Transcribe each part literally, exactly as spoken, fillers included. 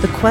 The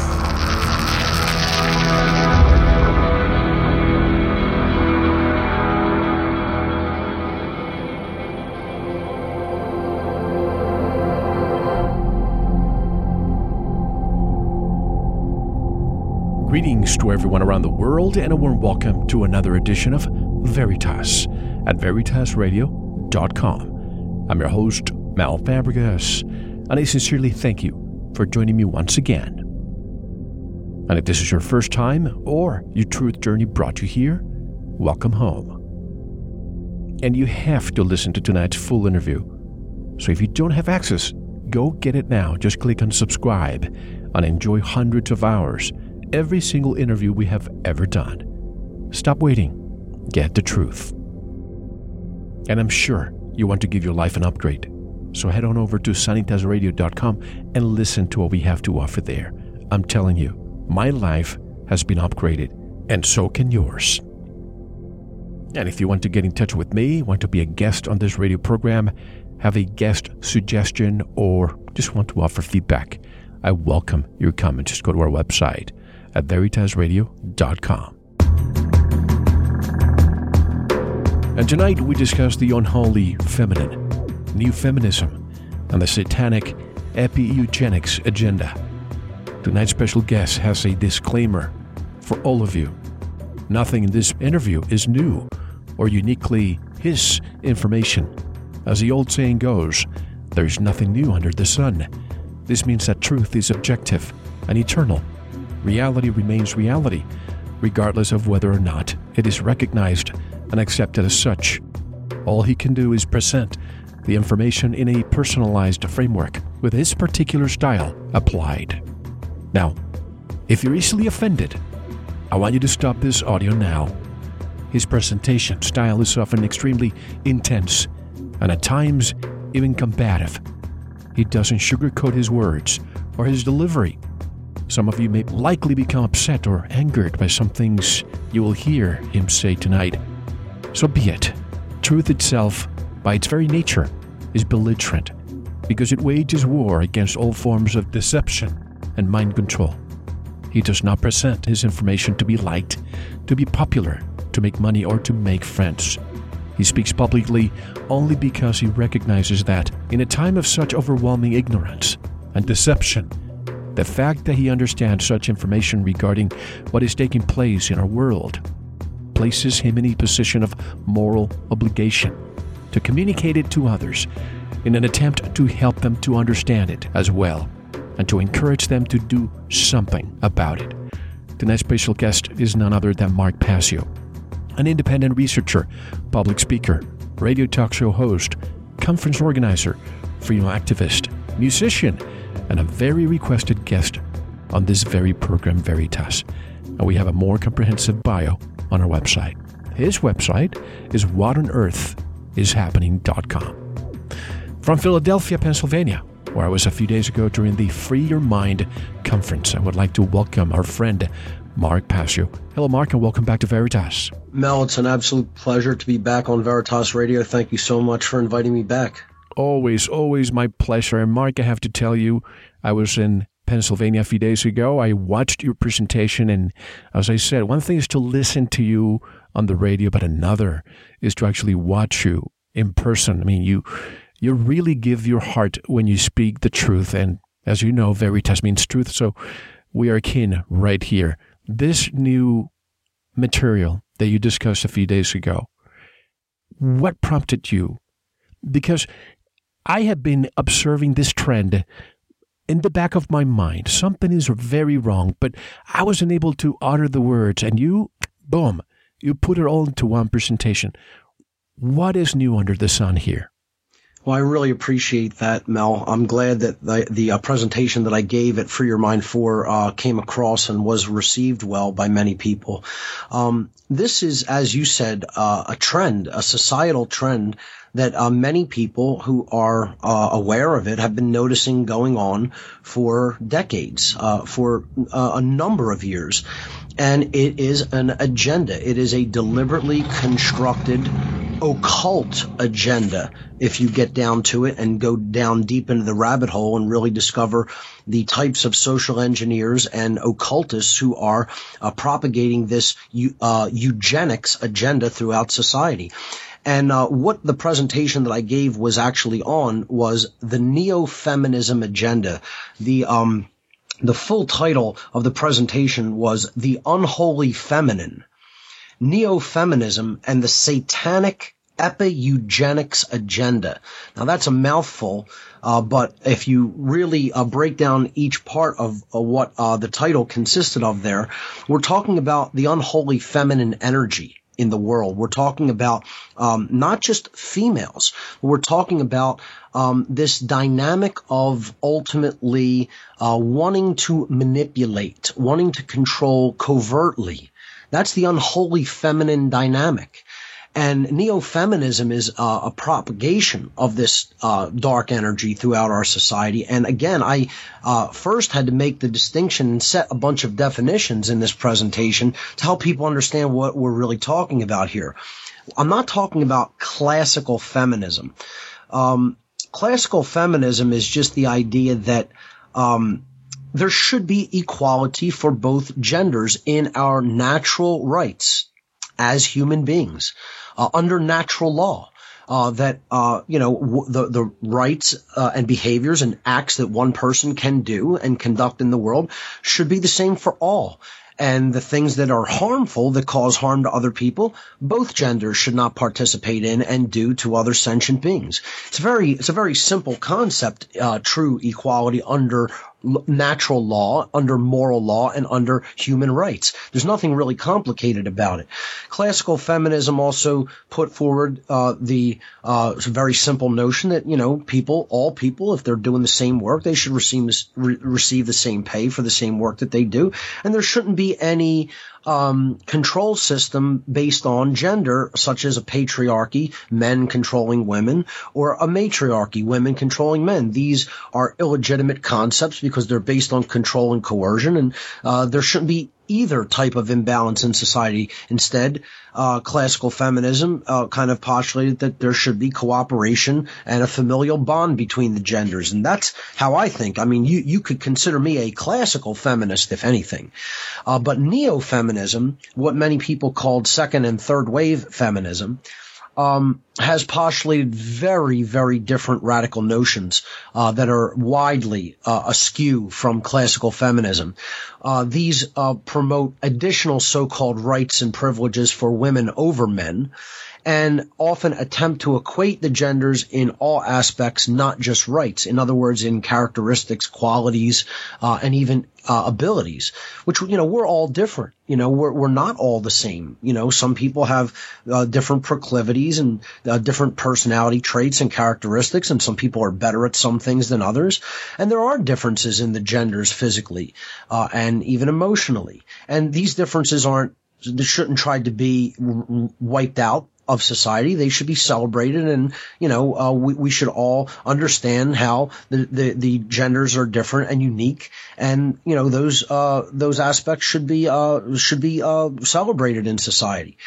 Greetings to everyone around the world, and a warm welcome to another edition of Veritas at Veritas Radio dot com. I'm your host, Mal Fabregas, and I sincerely thank you for joining me once again. And if this is your first time, or your truth journey brought you here, welcome home. And you have to listen to tonight's full interview, so if you don't have access, go get it now. Just click on subscribe and enjoy hundreds of hours. Every single interview we have ever done. Stop waiting. Get the truth. And I'm sure you want to give your life an upgrade. So head on over to Sanitas Radio dot com and listen to what we have to offer there. I'm telling you, my life has been upgraded, and so can yours. And if you want to get in touch with me, want to be a guest on this radio program, have a guest suggestion, or just want to offer feedback, I welcome your comments. Just go to our website at Veritas Radio dot com. And tonight we discuss the unholy feminine, New-Feminism, and the Satanic Epi-Eugenics agenda. Tonight's special guest has a disclaimer for all of you. Nothing in this interview is new or uniquely his information. As the old saying goes, there's nothing new under the sun. This means that truth is objective and eternal. Reality remains reality, regardless of whether or not it is recognized and accepted as such. All he can do is present the information in a personalized framework with his particular style applied. Now, if you're easily offended, I want you to stop this audio now. His presentation style is often extremely intense and at times even combative. He doesn't sugarcoat his words or his delivery. Some of you may likely become upset or angered by some things you will hear him say tonight. So be it. Truth itself, by its very nature, is belligerent because it wages war against all forms of deception and mind control. He does not present his information to be liked, to be popular, to make money, or to make friends. He speaks publicly only because he recognizes that in a time of such overwhelming ignorance and deception, the fact that he understands such information regarding what is taking place in our world places him in a position of moral obligation to communicate it to others in an attempt to help them to understand it as well and to encourage them to do something about it. Tonight's special guest is none other than Mark Passio, an independent researcher, public speaker, radio talk show host, conference organizer, freedom activist, musician, and a very requested guest on this very program, Veritas. And we have a more comprehensive bio on our website. His website is what on earth is happening dot com. From Philadelphia, Pennsylvania, where I was a few days ago during the Free Your Mind conference, I would like to welcome our friend, Mark Passio. Hello, Mark, and welcome back to Veritas. Mel, it's an absolute pleasure to be back on Veritas Radio. Thank you so much for inviting me back. Always, always my pleasure. And Mark, I have to tell you, I was in Pennsylvania a few days ago. I watched your presentation, and as I said, one thing is to listen to you on the radio, but another is to actually watch you in person. I mean, you you really give your heart when you speak the truth, and as you know, Veritas means truth, so we are kin right here. This new material that you discussed a few days ago, what prompted you? Because I have been observing this trend in the back of my mind. Something is very wrong, but I wasn't able to utter the words. And you, boom, you put it all into one presentation. What is new under the sun here? Well, I really appreciate that, Mel. I'm glad that the, the uh, presentation that I gave at Free Your Mind four uh, came across and was received well by many people. Um, this is, as you said, uh, a trend, a societal trend that uh, many people who are uh, aware of it have been noticing going on for decades, uh, for uh, a number of years. And it is an agenda. It is a deliberately constructed occult agenda, if you get down to it and go down deep into the rabbit hole and really discover the types of social engineers and occultists who are uh, propagating this uh, eugenics agenda throughout society. And uh, what the presentation that I gave was actually on was the New-Feminism agenda. The um the full title of the presentation was The Unholy Feminine, Neo-Feminism, and the Satanic Epi-Eugenics Agenda. Now, that's a mouthful, uh, but if you really uh, break down each part of uh, what uh, the title consisted of there, we're talking about the unholy feminine energy in the world. We're talking about um, not just females. We're talking about um, this dynamic of ultimately uh, wanting to manipulate, wanting to control covertly. That's the unholy feminine dynamic. And neo-feminism is uh, a propagation of this uh, dark energy throughout our society. And again, I uh, first had to make the distinction and set a bunch of definitions in this presentation to help people understand what we're really talking about here. I'm not talking about classical feminism. Um, classical feminism is just the idea that um, – there should be equality for both genders in our natural rights as human beings, uh, under natural law, uh, that, uh, you know, w- the, the rights uh, and behaviors and acts that one person can do and conduct in the world should be the same for all. And the things that are harmful, that cause harm to other people, both genders should not participate in and do to other sentient beings. It's a very, it's a very simple concept, uh, true equality under natural law, under moral law, and under human rights. There's nothing really complicated about it. Classical feminism also put forward uh, the uh, very simple notion that, you know, people, all people, if they're doing the same work, they should receive, re- receive the same pay for the same work that they do, and there shouldn't be any um control system based on gender, such as a patriarchy, men controlling women, or a matriarchy, women controlling men. These are illegitimate concepts because they're based on control and coercion, and uh there shouldn't be either type of imbalance in society. Instead, uh classical feminism uh kind of postulated that there should be cooperation and a familial bond between the genders. And that's how I think. I mean, you, you could consider me a classical feminist, if anything. Uh, but neo-feminism, what many people called second and third wave feminism, um has postulated very, very different radical notions uh that are widely uh, askew from classical feminism. Uh these uh promote additional so-called rights and privileges for women over men, and often attempt to equate the genders in all aspects, not just rights. In other words, in characteristics, qualities, uh, and even uh, abilities, which, you know, we're all different. You know, we're, we're not all the same. You know, some people have uh, different proclivities and uh, different personality traits and characteristics, and some people are better at some things than others. And there are differences in the genders physically uh, and even emotionally. And these differences aren't, they shouldn't try to be wiped out of society. They should be celebrated, and, you know, uh, we, we should all understand how the, the, the genders are different and unique, and, you know, those uh, those aspects should be uh, should be uh, celebrated in society.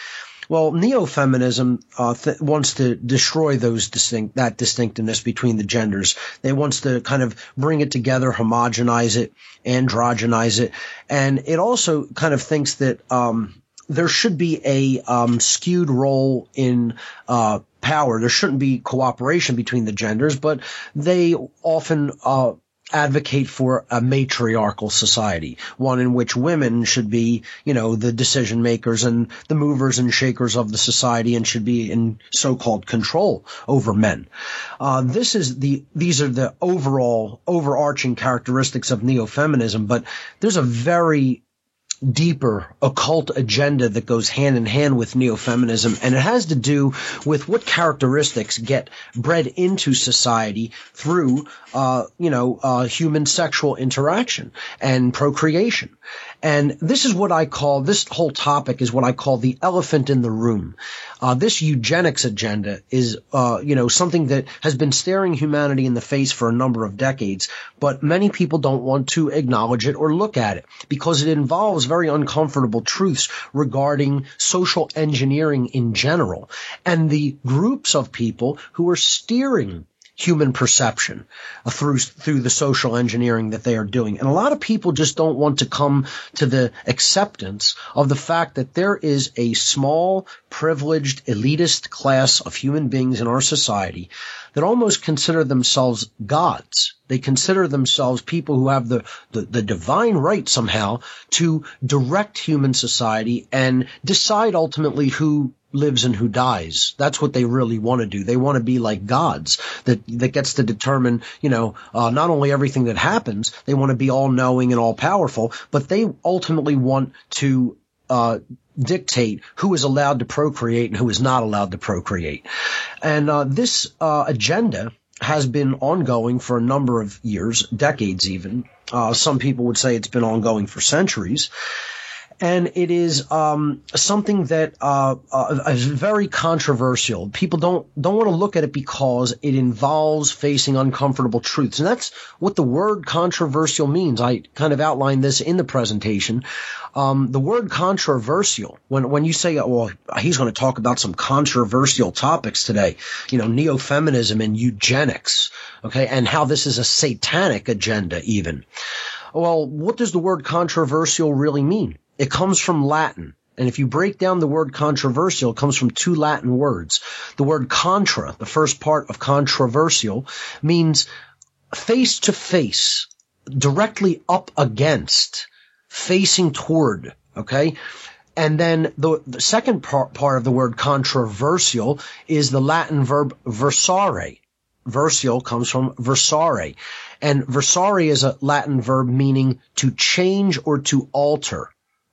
Well, neo-feminism uh, th- wants to destroy those distinct that distinctiveness between the genders. They wants to kind of bring it together, homogenize it, androgynize it, and it also kind of thinks that um, there should be a um skewed role in uh power. There shouldn't be cooperation between the genders, but they often uh advocate for a matriarchal society, one in which women should be, you know, the decision makers and the movers and shakers of the society, and should be in so-called control over men. Uh, this is the, these are the overall overarching characteristics of neo-feminism, but there's a very deeper occult agenda that goes hand in hand with neo-feminism, and it has to do with what characteristics get bred into society through, uh, you know, uh, human sexual interaction and procreation. And this is what I call, this whole topic is what I call the elephant in the room. Uh, this eugenics agenda is, uh, you know, something that has been staring humanity in the face for a number of decades, but many people don't want to acknowledge it or look at it because it involves very uncomfortable truths regarding social engineering in general and the groups of people who are steering human perception through through the social engineering that they are doing. And a lot of people just don't want to come to the acceptance of the fact that there is a small, privileged, elitist class of human beings in our society that almost consider themselves gods. They consider themselves people who have the, the, the divine right somehow to direct human society and decide ultimately who lives and who dies. That's what they really want to do. They want to be like gods that that gets to determine, you know, uh, not only everything that happens, they want to be all-knowing and all-powerful, but they ultimately want to uh dictate who is allowed to procreate and who is not allowed to procreate. And uh this uh agenda has been ongoing for a number of years, decades even. Uh some people would say it's been ongoing for centuries. And it is um, something that uh, uh, is very controversial. People don't don't want to look at it because it involves facing uncomfortable truths. And that's what the word controversial means. I kind of outlined this in the presentation. Um, the word controversial, when when you say, oh, well, he's going to talk about some controversial topics today, you know, neo-feminism and eugenics, okay, and how this is a satanic agenda even. Well, what does the word controversial really mean? It comes from Latin. And if you break down the word controversial, it comes from two Latin words. The word contra, the first part of controversial, means face to face, directly up against, facing toward, okay? And then the, the second part, part of the word controversial is the Latin verb versare. Versial comes from versare. And versare is a Latin verb meaning to change or to alter.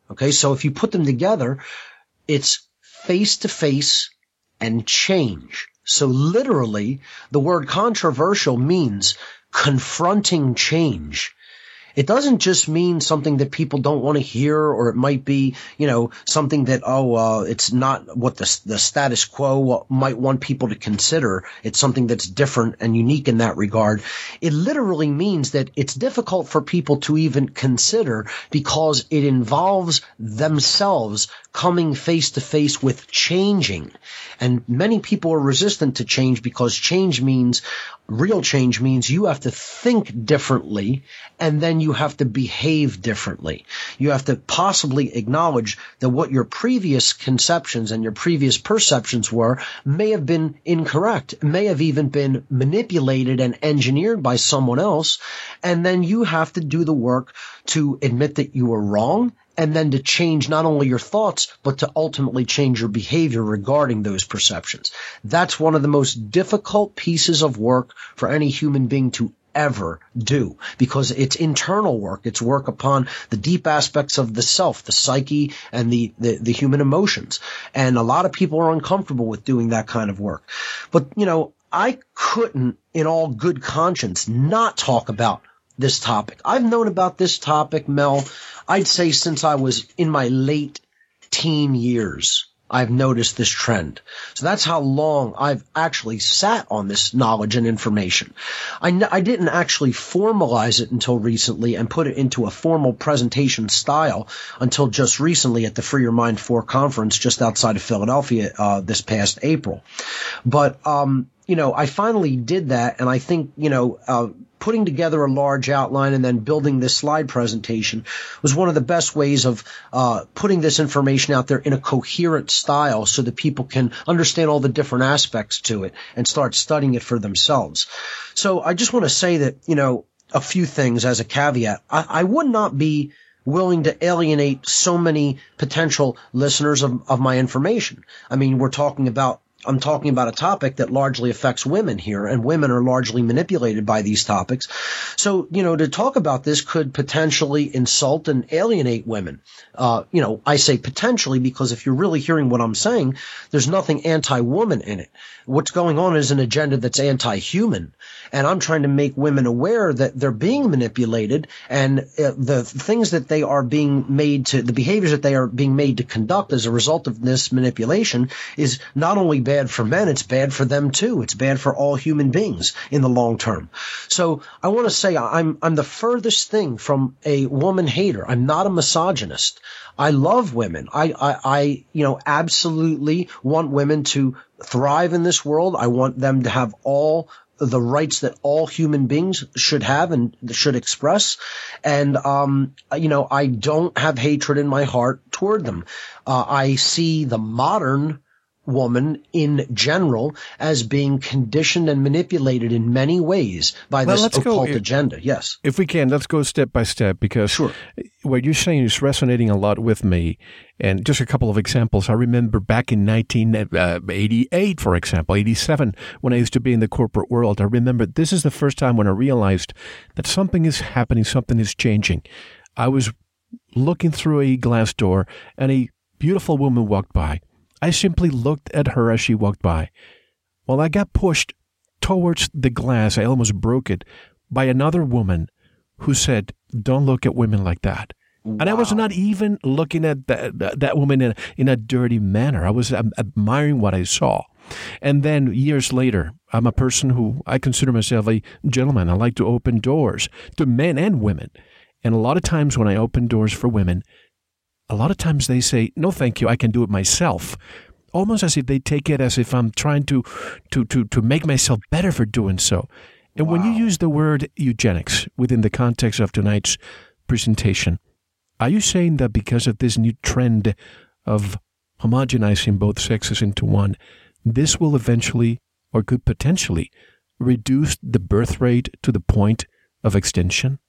Okay, so if you put them together, it's face-to-face and change. So literally, the word controversial means confronting change. It doesn't just mean something that people don't want to hear, or it might be, you know, something that, oh, uh, it's not what the, the status quo might want people to consider. It's something that's different and unique in that regard. It literally means that it's difficult for people to even consider because it involves themselves coming face to face with changing. And many people are resistant to change because change means, real change means you have to think differently and then you have to behave differently. You have to possibly acknowledge that what your previous conceptions and your previous perceptions were may have been incorrect, may have even been manipulated and engineered by someone else. And then you have to do the work to admit that you were wrong, and then to change not only your thoughts, but to ultimately change your behavior regarding those perceptions. That's one of the most difficult pieces of work for any human being to ever do, because it's internal work. It's work upon the deep aspects of the self, the psyche, and the, the, the human emotions. And a lot of people are uncomfortable with doing that kind of work. But, you know, I couldn't, in all good conscience, not talk about this topic. I've known about this topic, Mel, I'd say since I was in my late teen years. I've noticed this trend. So that's how long I've actually sat on this knowledge and information. I, n- I didn't actually formalize it until recently and put it into a formal presentation style until just recently at the Free Your Mind four conference just outside of Philadelphia uh, this past April. But, um, you know, I finally did that, and I think, you know, uh, putting together a large outline and then building this slide presentation was one of the best ways of uh, putting this information out there in a coherent style so that people can understand all the different aspects to it and start studying it for themselves. So I just want to say that, you know, a few things as a caveat. I, I would not be willing to alienate so many potential listeners of, of my information. I mean, we're talking about I'm talking about a topic that largely affects women here, and women are largely manipulated by these topics. So, you know, to talk about this could potentially insult and alienate women. Uh, you know, I say potentially because if you're really hearing what I'm saying, there's nothing anti-woman in it. What's going on is an agenda that's anti-human. And I'm trying to make women aware that they're being manipulated, and uh, the things that they are being made to, the behaviors that they are being made to conduct as a result of this manipulation is not only bad bad for men, it's bad for them too. It's bad for all human beings in the long term. So I want to say I'm I'm the furthest thing from a woman hater. I'm not a misogynist. I love women. I, I, I you know, absolutely want women to thrive in this world. I want them to have all the rights that all human beings should have and should express. And, um, you know, I don't have hatred in my heart toward them. Uh, I see the modern woman in general as being conditioned and manipulated in many ways by well, this occult go, agenda. Yes. If we can, let's go step by step, because sure. what you're saying is resonating a lot with me. And just a couple of examples. I remember back in nineteen eighty-eight, for example, eighty-seven, when I used to be in the corporate world, I remember this is the first time when I realized that something is happening, something is changing. I was looking through a glass door and a beautiful woman walked by. I simply looked at her as she walked by. Well, I got pushed towards the glass, I almost broke it, by another woman who said, "Don't look at women like that." Wow. And I was not even looking at that, that woman in, in a dirty manner. I was um, admiring what I saw. And then years later, I'm a person who I consider myself a gentleman. I like to open doors to men and women. And a lot of times when I open doors for women, a lot of times they say, "No, thank you, I can do it myself." Almost as if they take it as if I'm trying to to to, to make myself better for doing so. And wow. when you use the word eugenics within the context of tonight's presentation, are you saying that because of this new trend of homogenizing both sexes into one, this will eventually or could potentially reduce the birth rate to the point of extinction?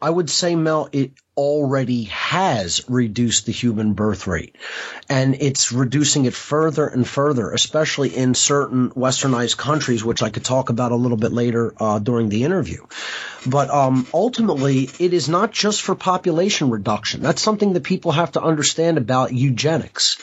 I would say, Mel, it already has reduced the human birth rate, and it's reducing it further and further, especially in certain westernized countries, which I could talk about a little bit later uh, during the interview. But um, ultimately, it is not just for population reduction. That's something that people have to understand about eugenics.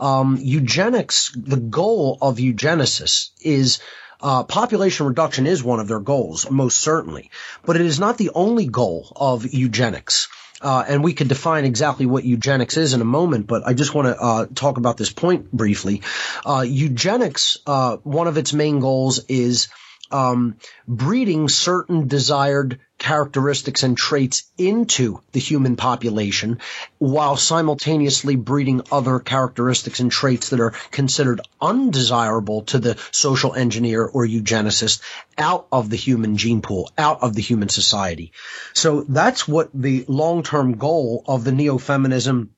Um, eugenics, the goal of eugenicists is Uh, population reduction is one of their goals, most certainly, but it is not the only goal of eugenics. Uh, and we could define exactly what eugenics is in a moment, but I just want to uh, talk about this point briefly. Uh, eugenics, uh, one of its main goals is um, breeding certain desired characteristics and traits into the human population while simultaneously breeding other characteristics and traits that are considered undesirable to the social engineer or eugenicist out of the human gene pool, out of the human society. So that's what the long-term goal of the neo-feminism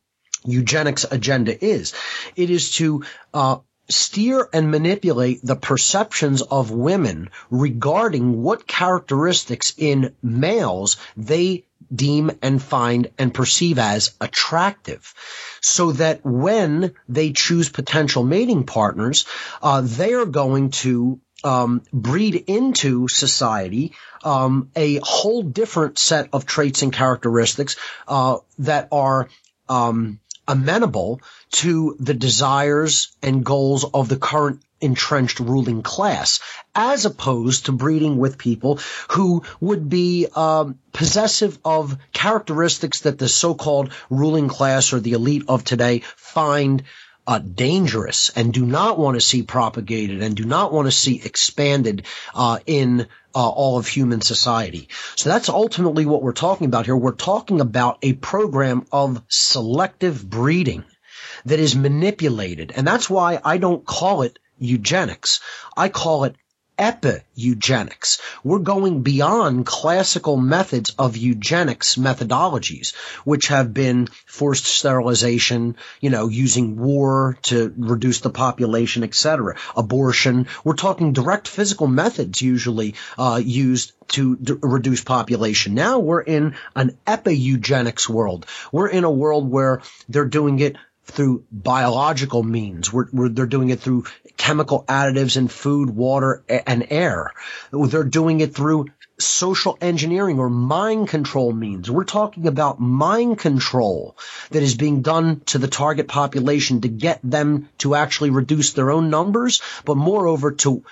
eugenics agenda is. It is to uh steer and manipulate the perceptions of women regarding what characteristics in males they deem and find and perceive as attractive, so that when they choose potential mating partners, uh, they are going to um, breed into society um, a whole different set of traits and characteristics uh, that are um, amenable to the desires and goals of the current entrenched ruling class, as opposed to breeding with people who would be um, possessive of characteristics that the so-called ruling class or the elite of today find uh, dangerous and do not want to see propagated and do not want to see expanded uh, in Uh, all of human society. So that's ultimately what we're talking about here. We're talking about a program of selective breeding that is manipulated. And that's why I don't call it eugenics. I call it epi-eugenics. We're going beyond classical methods of eugenics methodologies, which have been forced sterilization, you know, using war to reduce the population, et cetera, abortion. We're talking direct physical methods usually uh, used to d- reduce population. Now we're in an epi-eugenics world. We're in a world where they're doing it through biological means. We're, we're, they're doing it through chemical additives in food, water, and air. They're doing it through social engineering or mind control means. We're talking about mind control that is being done to the target population to get them to actually reduce their own numbers, but moreover to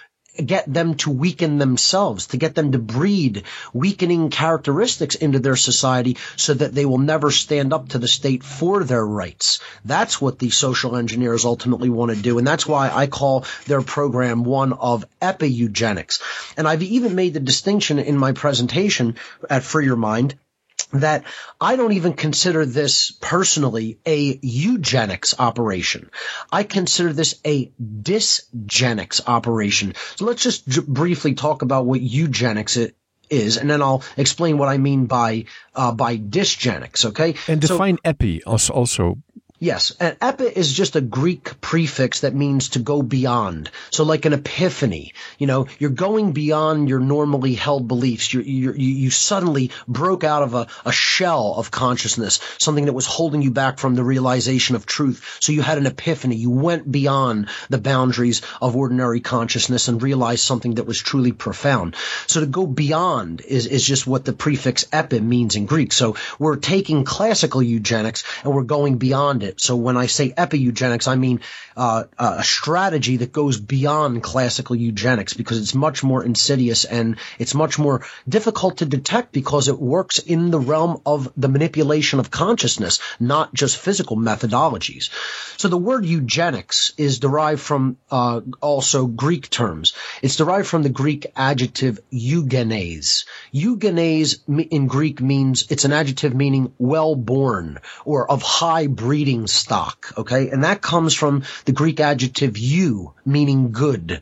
get them to weaken themselves, to get them to breed weakening characteristics into their society so that they will never stand up to the state for their rights. That's what the social engineers ultimately want to do. And that's why I call their program one of epi-eugenics. And I've even made the distinction in my presentation at Free Your Mind that I don't even consider this personally a eugenics operation. I consider this a dysgenics operation. So let's just j- briefly talk about what eugenics is, and then I'll explain what I mean by uh, by dysgenics, okay? And define so, epi also. Yes, and epi is just a Greek prefix that means to go beyond. So like an epiphany, you know, you're going beyond your normally held beliefs. You you you suddenly broke out of a, a shell of consciousness, something that was holding you back from the realization of truth. So you had an epiphany. You went beyond the boundaries of ordinary consciousness and realized something that was truly profound. So to go beyond is, is just what the prefix epi means in Greek. So we're taking classical eugenics and we're going beyond it. So when I say epi-eugenics, I mean uh, a strategy that goes beyond classical eugenics because it's much more insidious and it's much more difficult to detect because it works in the realm of the manipulation of consciousness, not just physical methodologies. So the word eugenics is derived from uh, also Greek terms. It's derived from the Greek adjective eugenes. Eugenes in Greek means – it's an adjective meaning well-born or of high breeding stock, okay? And that comes from the Greek adjective eu, meaning good,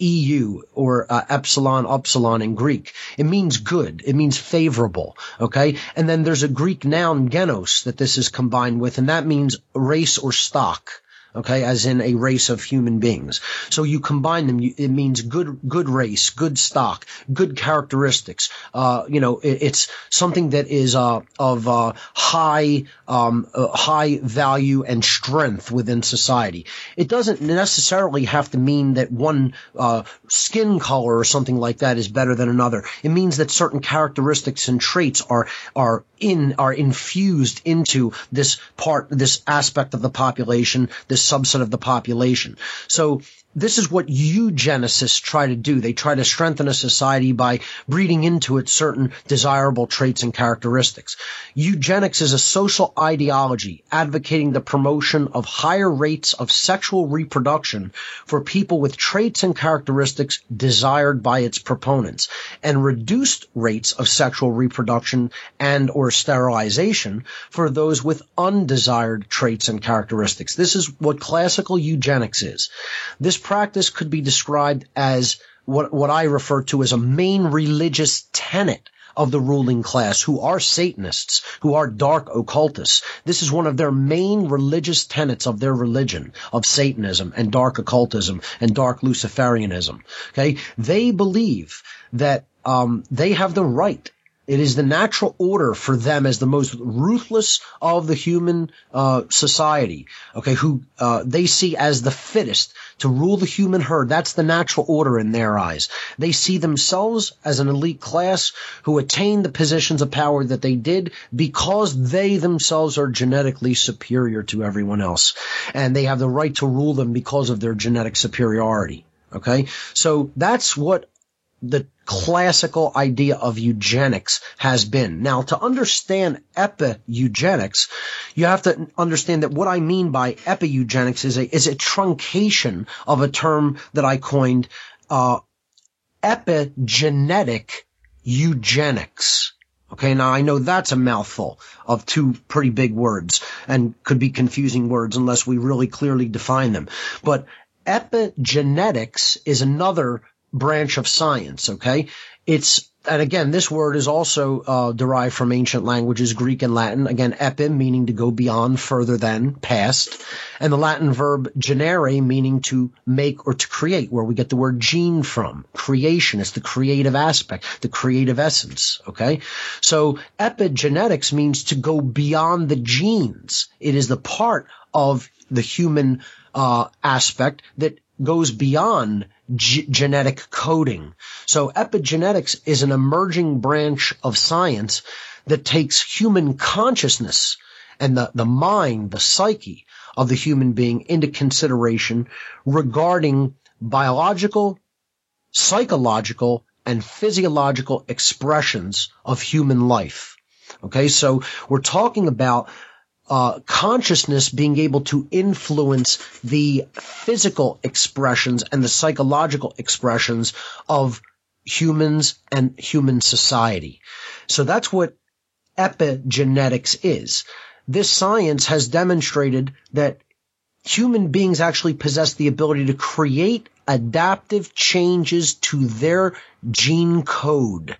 E U or uh, epsilon, upsilon in Greek. It means good. It means favorable, okay? And then there's a Greek noun, genos, that this is combined with, and that means race or stock. Okay, as in a race of human beings. So you combine them, you, it means good, good race, good stock, good characteristics. Uh, you know, it, it's something that is uh, of uh, high, um, uh, high value and strength within society. It doesn't necessarily have to mean that one uh, skin color or something like that is better than another. It means that certain characteristics and traits are are in are infused into this part, this aspect of the population, this subset of the population. So this is what eugenicists try to do. They try to strengthen a society by breeding into it certain desirable traits and characteristics. Eugenics is a social ideology advocating the promotion of higher rates of sexual reproduction for people with traits and characteristics desired by its proponents, and reduced rates of sexual reproduction and or sterilization for those with undesired traits and characteristics. This is what classical eugenics is. This practice could be described as what, what I refer to as a main religious tenet of the ruling class, who are Satanists, who are dark occultists. This is one of their main religious tenets of their religion, of Satanism and dark occultism and dark Luciferianism. Okay, they believe that um, they have the right. It is the natural order for them as the most ruthless of the human uh, society, okay, who uh, they see as the fittest to rule the human herd. That's the natural order in their eyes. They see themselves as an elite class who attained the positions of power that they did because they themselves are genetically superior to everyone else, and they have the right to rule them because of their genetic superiority, okay? So that's what the classical idea of eugenics has been. Now, to understand epi-eugenics, you have to understand that what I mean by epi-eugenics is a, is a truncation of a term that I coined, uh, epigenetic eugenics. Okay, now I know that's a mouthful of two pretty big words and could be confusing words unless we really clearly define them. But epigenetics is another branch of science, okay? It's And again, this word is also uh, derived from ancient languages, Greek and Latin. Again, epi, meaning to go beyond, further than, past. And the Latin verb genere, meaning to make or to create, where we get the word gene from. Creation is the creative aspect, the creative essence. Okay. So epigenetics means to go beyond the genes. It is the part of the human uh, aspect that goes beyond G- genetic coding. So epigenetics is an emerging branch of science that takes human consciousness and the, the mind, the psyche of the human being into consideration regarding biological, psychological, and physiological expressions of human life. Okay, so we're talking about Uh, consciousness being able to influence the physical expressions and the psychological expressions of humans and human society. So that's what epigenetics is. This science has demonstrated that human beings actually possess the ability to create adaptive changes to their gene code.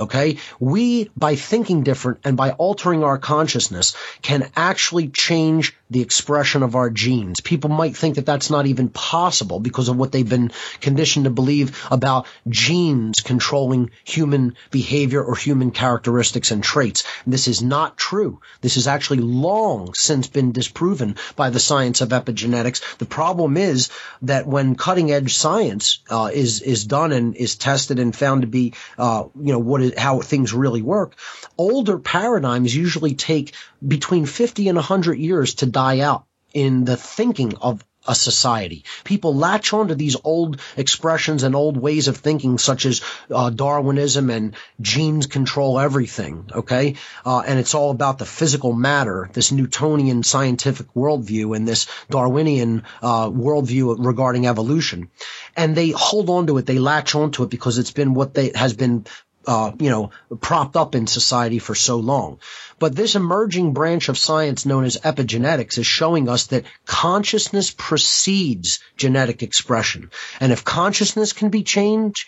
Okay, we, by thinking different and by altering our consciousness, can actually change the expression of our genes. People might think that that's not even possible because of what they've been conditioned to believe about genes controlling human behavior or human characteristics and traits. And this is not true. This has actually long since been disproven by the science of epigenetics. The problem is that when cutting edge science uh, is is done and is tested and found to be, uh, you know, what is how things really work, older paradigms usually take between fifty and one hundred years to die out in the thinking of a society. People latch onto these old expressions and old ways of thinking, such as uh, Darwinism and genes control everything, okay? Uh, and it's all about the physical matter, this Newtonian scientific worldview and this Darwinian uh, worldview regarding evolution. And they hold on to it, they latch onto it because it's been what they has been Uh, you know, propped up in society for so long. But this emerging branch of science known as epigenetics is showing us that consciousness precedes genetic expression. And if consciousness can be changed,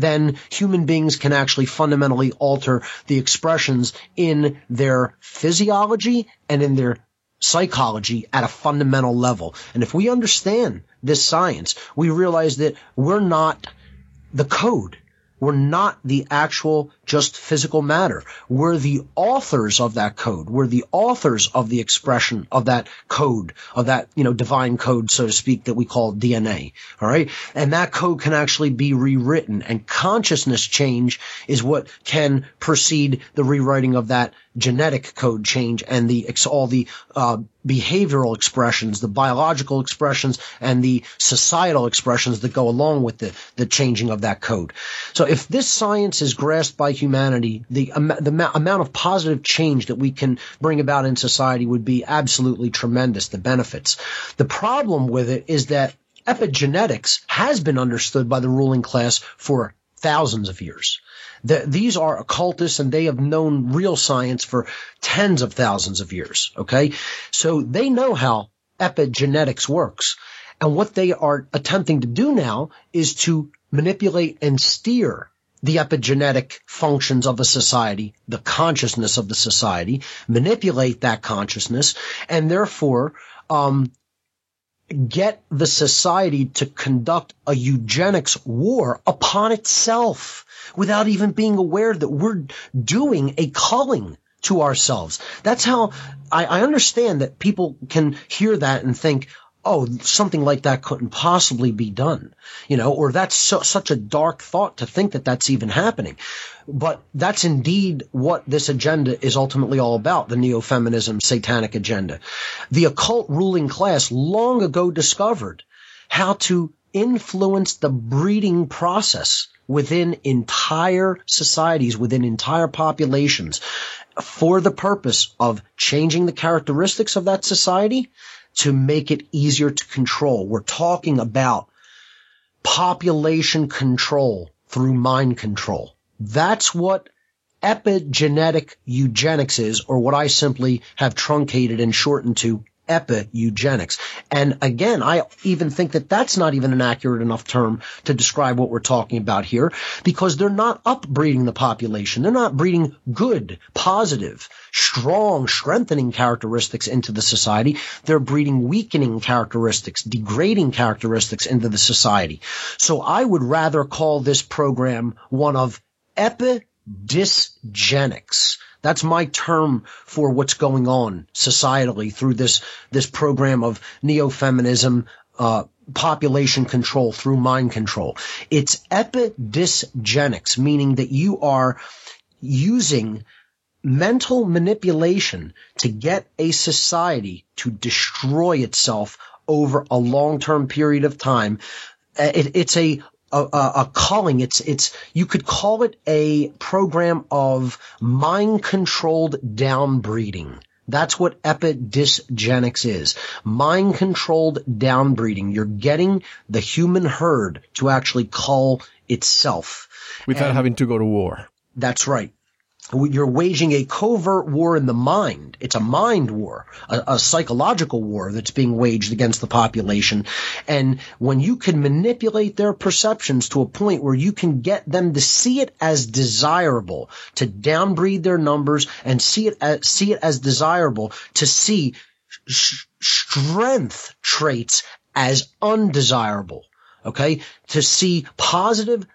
then human beings can actually fundamentally alter the expressions in their physiology and in their psychology at a fundamental level. And if we understand this science, we realize that we're not the code. We're not the actual just physical matter. We're the authors of that code. We're the authors of the expression of that code, of that, you know, divine code, so to speak, that we call D N A. All right. And that code can actually be rewritten, and consciousness change is what can precede the rewriting of that genetic code change and the all the uh behavioral expressions, the biological expressions, and the societal expressions that go along with the the changing of that code. So if this science is grasped by humanity, the um, the ma- amount of positive change that we can bring about in society would be absolutely tremendous, the benefits. The problem with it is that epigenetics has been understood by the ruling class for thousands of years. The, these are occultists, and they have known real science for tens of thousands of years, okay? So they know how epigenetics works. And what they are attempting to do now is to manipulate and steer the epigenetic functions of a society, the consciousness of the society, manipulate that consciousness, and therefore um get the society to conduct a eugenics war upon itself without even being aware that we're doing a culling to ourselves. That's how I, I understand that people can hear that and think, oh, something like that couldn't possibly be done, you know, or that's so, such a dark thought to think that that's even happening. But that's indeed what this agenda is ultimately all about, the neo-feminism satanic agenda. The occult ruling class long ago discovered how to influence the breeding process within entire societies, within entire populations, for the purpose of changing the characteristics of that society to make it easier to control. We're talking about population control through mind control. That's what epigenetic eugenics is, or what I simply have truncated and shortened to Epi-Eugenics. And again, I even think that that's not even an accurate enough term to describe what we're talking about here, because they're not upbreeding the population. They're not breeding good, positive, strong, strengthening characteristics into the society. They're breeding weakening characteristics, degrading characteristics into the society. So I would rather call this program one of Epi-Dysgenics. That's my term for what's going on societally through this this program of neo-feminism, uh, population control through mind control. It's Epi-Dysgenics, meaning that you are using mental manipulation to get a society to destroy itself over a long-term period of time. It, it's a A, a calling. It's, it's, you could call it a program of mind controlled downbreeding. That's what Epi-Dysgenics is. Mind controlled downbreeding. You're getting the human herd to actually cull itself without and having to go to war. That's right. You're waging a covert war in the mind. It's a mind war, a, a psychological war that's being waged against the population. And when you can manipulate their perceptions to a point where you can get them to see it as desirable to downbreed their numbers, and see it as, see it as desirable to see sh- strength traits as undesirable, okay? To see positive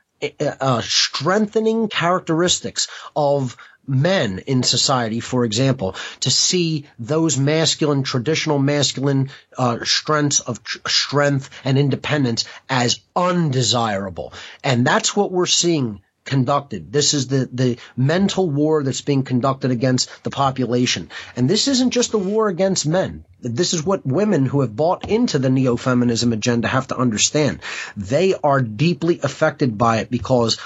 Uh, strengthening characteristics of men in society, for example, to see those masculine, traditional masculine uh, strengths of tr- strength and independence as undesirable. And that's what we're seeing conducted. This is the, the mental war that's being conducted against the population. And this isn't just a war against men. This is what women who have bought into the neo-feminism agenda have to understand. They are deeply affected by it, because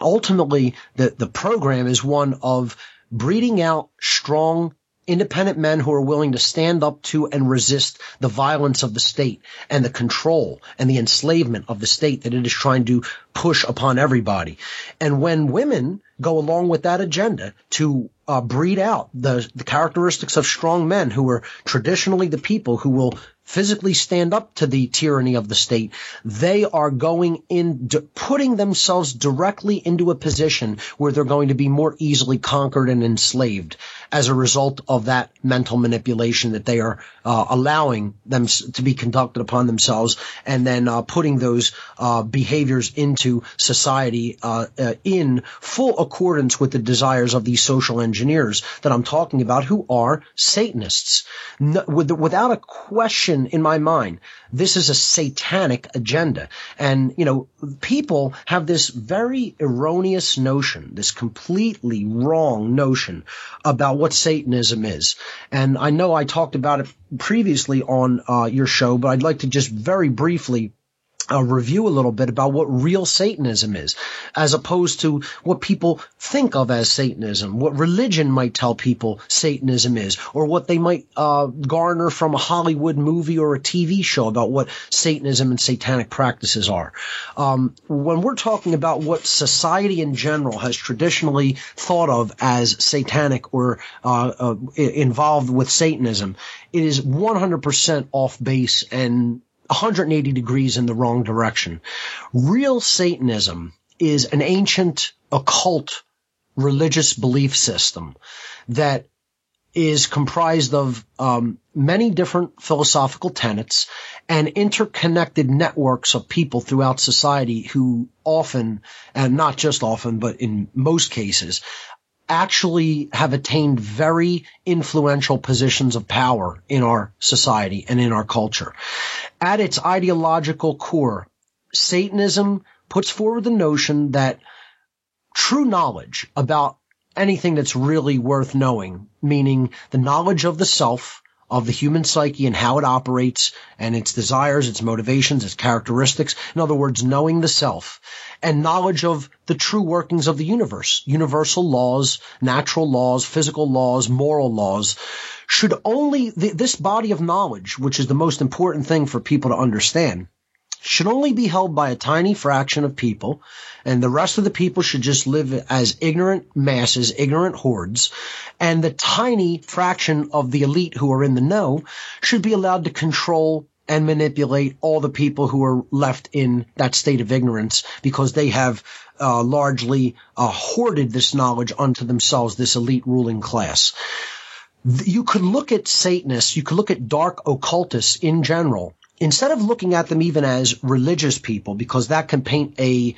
ultimately the, the program is one of breeding out strong, independent men who are willing to stand up to and resist the violence of the state and the control and the enslavement of the state that it is trying to push upon everybody. And when women go along with that agenda to uh, breed out the, the characteristics of strong men who are traditionally the people who will physically stand up to the tyranny of the state, they are going in, d- putting themselves directly into a position where they're going to be more easily conquered and enslaved as a result of that mental manipulation that they are uh, allowing them to be conducted upon themselves, and then uh, putting those uh, behaviors into society uh, uh, in full accordance with the desires of these social engineers that I'm talking about, who are Satanists. No, with, without a question in my mind, this is a satanic agenda. And, you know, people have this very erroneous notion, this completely wrong notion about what Satanism is. And I know I talked about it previously on uh, your show, but I'd like to just very briefly uh, review a little bit about what real Satanism is, as opposed to what people think of as Satanism, what religion might tell people Satanism is, or what they might uh, garner from a Hollywood movie or a T V show about what Satanism and satanic practices are. Um, when we're talking about what society in general has traditionally thought of as satanic or uh, uh, involved with Satanism, it is one hundred percent off base and one hundred eighty degrees in the wrong direction. Real Satanism is an ancient occult religious belief system that is comprised of um, many different philosophical tenets and interconnected networks of people throughout society who often, and not just often, but in most cases, actually have attained very influential positions of power in our society and in our culture. At its ideological core, Satanism puts forward the notion that true knowledge about anything that's really worth knowing, meaning the knowledge of the self, of the human psyche and how it operates and its desires, its motivations, its characteristics. In other words, knowing the self and knowledge of the true workings of the universe, universal laws, natural laws, physical laws, moral laws, should only th- this body of knowledge, which is the most important thing for people to understand, should only be held by a tiny fraction of people, and the rest of the people should just live as ignorant masses, ignorant hordes, and the tiny fraction of the elite who are in the know should be allowed to control and manipulate all the people who are left in that state of ignorance, because they have uh, largely uh, hoarded this knowledge unto themselves, this elite ruling class. You could look at Satanists, you could look at dark occultists in general, instead of looking at them even as religious people, because that can paint a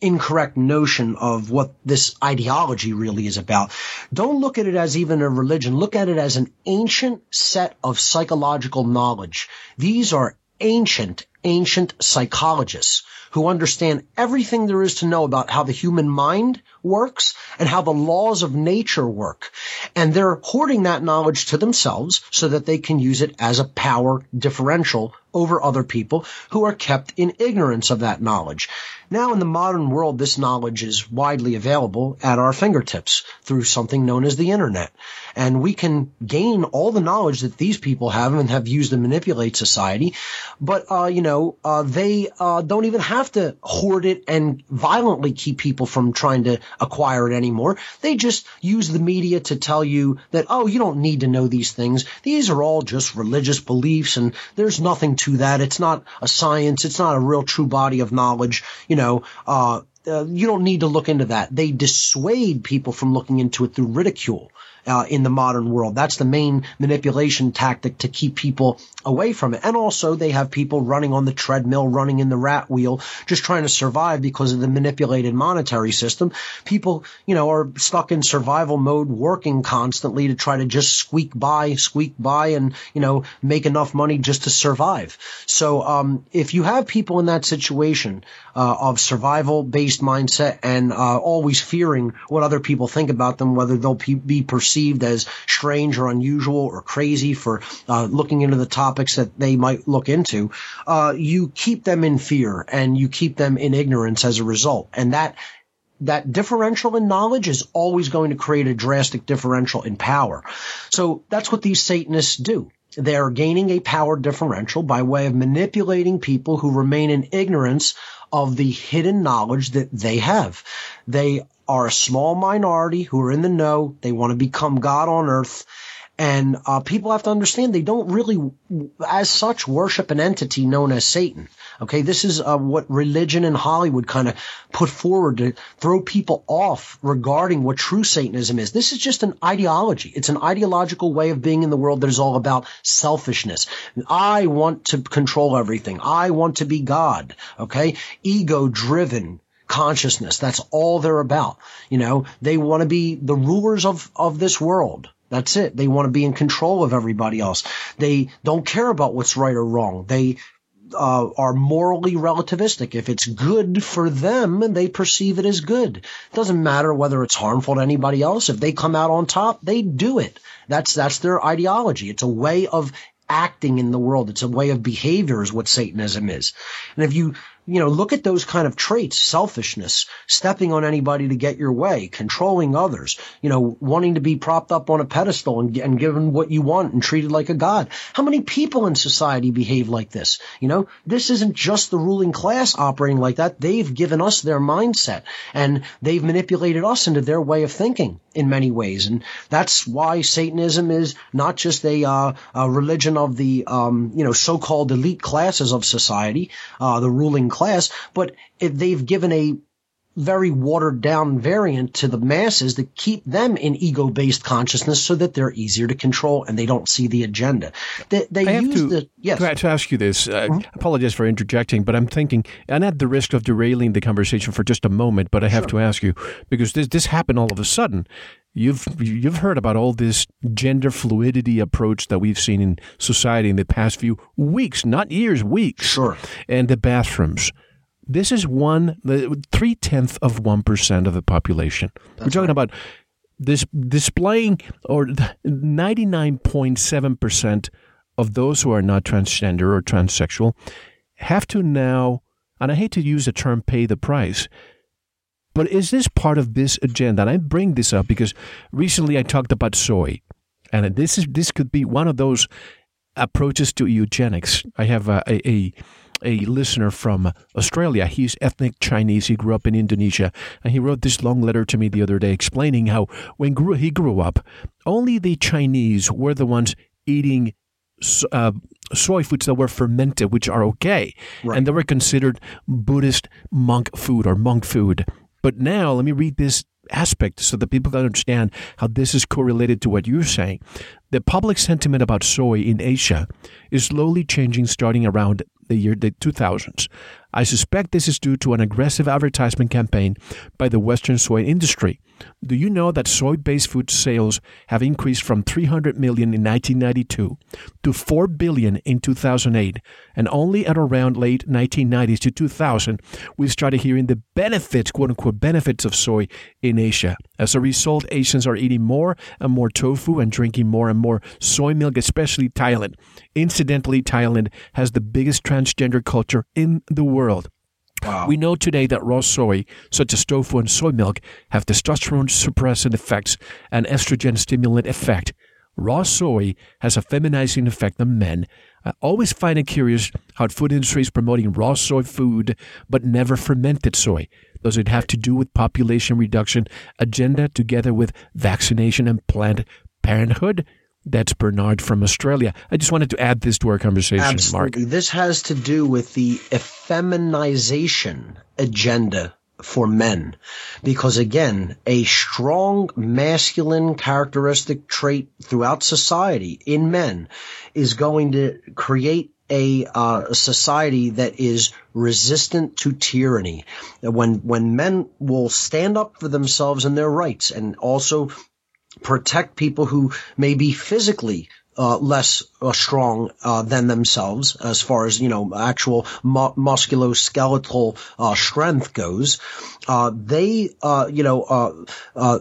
incorrect notion of what this ideology really is about. Don't look at it as even a religion. Look at it as an ancient set of psychological knowledge. These are ancient, ancient psychologists who understand everything there is to know about how the human mind works and how the laws of nature work. And they're hoarding that knowledge to themselves so that they can use it as a power differential over other people who are kept in ignorance of that knowledge. Now, in the modern world, this knowledge is widely available at our fingertips through something known as the internet. And we can gain all the knowledge that these people have and have used to manipulate society. But, uh, you know, uh, they uh, don't even have to hoard it and violently keep people from trying to acquire it anymore. They just use the media to tell you that, oh, you don't need to know these things. These are all just religious beliefs, and there's nothing to that. It's not a science. It's not a real true body of knowledge. You know, uh, uh, you don't need to look into that. They dissuade people from looking into it through ridicule. Uh, in the modern world, that's the main manipulation tactic to keep people away from it. And also they have people running on the treadmill, running in the rat wheel, just trying to survive because of the manipulated monetary system. People, you know, are stuck in survival mode, working constantly to try to just squeak by, squeak by and, you know, make enough money just to survive. So um, if you have people in that situation uh, of survival-based mindset and uh, always fearing what other people think about them, whether they'll pe- be perceived as strange or unusual or crazy for uh, looking into the topics that they might look into, uh, you keep them in fear and you keep them in ignorance as a result. And that that differential in knowledge is always going to create a drastic differential in power. So that's what these Satanists do. They are gaining a power differential by way of manipulating people who remain in ignorance of the hidden knowledge that they have. They are a small minority who are in the know. They want to become God on earth. And uh, people have to understand they don't really, as such, worship an entity known as Satan. Okay, this is uh, what religion and Hollywood kind of put forward to throw people off regarding what true Satanism is. This is just an ideology. It's an ideological way of being in the world that is all about selfishness. I want to control everything. I want to be God. Okay, ego-driven consciousness. That's all they're about. You know, they want to be the rulers of, of this world. That's it. They want to be in control of everybody else. They don't care about what's right or wrong. They uh, are morally relativistic. If it's good for them, they perceive it as good. It doesn't matter whether it's harmful to anybody else. If they come out on top, they do it. That's that's their ideology. It's a way of acting in the world. It's a way of behavior is what Satanism is. And if you, you know, look at those kind of traits, selfishness, stepping on anybody to get your way, controlling others, you know, wanting to be propped up on a pedestal and, and given what you want and treated like a god. How many people in society behave like this? You know, this isn't just the ruling class operating like that. They've given us their mindset and they've manipulated us into their way of thinking in many ways. And that's why Satanism is not just a, uh, a religion of the, um, you know, so-called elite classes of society, uh, the ruling class, but they've given a very watered down variant to the masses that keep them in ego-based consciousness so that they're easier to control and they don't see the agenda. They, they I have use to, the, yes. I have to ask you this. I mm-hmm. apologize for interjecting, but I'm thinking, and at the risk of derailing the conversation for just a moment, but I have sure. to ask you, because this this happened all of a sudden. You've you've heard about all this gender fluidity approach that we've seen in society in the past few weeks, not years, weeks. Sure. And the bathrooms. This is one, three-tenths of one percent of the population. That's We're talking right. about this displaying or ninety-nine point seven percent of those who are not transgender or transsexual have to now, and I hate to use the term pay the price, but is this part of this agenda? And I bring this up because recently I talked about soy, and this is this could be one of those approaches to eugenics. I have a... a, a a listener from Australia. He's ethnic Chinese. He grew up in Indonesia, and he wrote this long letter to me the other day explaining how when grew, he grew up, only the Chinese were the ones eating uh, soy foods that were fermented, which are okay. Right. And they were considered Buddhist monk food or monk food. But now, let me read this aspect so that people can understand how this is correlated to what you're saying. The public sentiment about soy in Asia is slowly changing starting around the year the two thousands. I suspect this is due to an aggressive advertisement campaign by the Western soy industry. Do you know that soy-based food sales have increased from three hundred million in nineteen ninety-two to four billion in two thousand eight, and only at around late nineteen nineties to two thousand, we started hearing the benefits, quote-unquote, benefits of soy in Asia. As a result, Asians are eating more and more tofu and drinking more and more soy milk, especially Thailand. Incidentally, Thailand has the biggest transgender culture in the world. Wow. We know today that raw soy, such as tofu and soy milk, have testosterone-suppressant effects and estrogen-stimulant effect. Raw soy has a feminizing effect on men. I always find it curious how the food industry is promoting raw soy food, but never fermented soy. Does it have to do with population reduction agenda together with vaccination and Planned Parenthood? That's Bernard from Australia. I just wanted to add this to our conversation, Absolutely. Mark. This has to do with the effeminization agenda for men. Because, again, a strong masculine characteristic trait throughout society in men is going to create a uh, society that is resistant to tyranny. When, when men will stand up for themselves and their rights, and also protect people who may be physically uh, less uh, strong uh, than themselves as far as, you know, actual mu- musculoskeletal uh, strength goes, uh, they, uh, you know, uh, uh,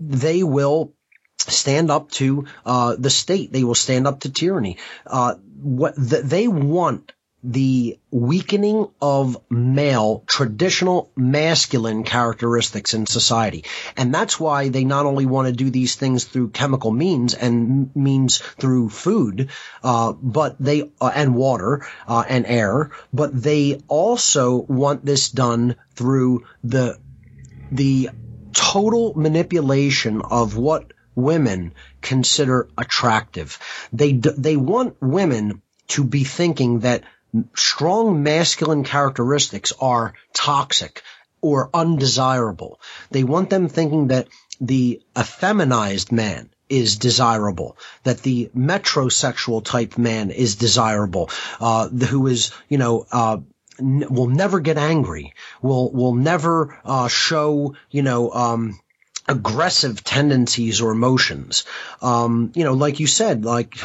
they will stand up to uh, the state. They will stand up to tyranny. Uh, what th- they want the weakening of male, traditional masculine characteristics in society. And that's why they not only want to do these things through chemical means and means through food, uh, but they, uh, and water, uh, and air, but they also want this done through the, the total manipulation of what women consider attractive. They, they want women to be thinking that strong masculine characteristics are toxic or undesirable. They want them thinking that the effeminized man is desirable, that the metrosexual type man is desirable, uh, who is, you know, uh, n- will never get angry, will, will never, uh, show, you know, um, aggressive tendencies or emotions. Um, you know, like you said, like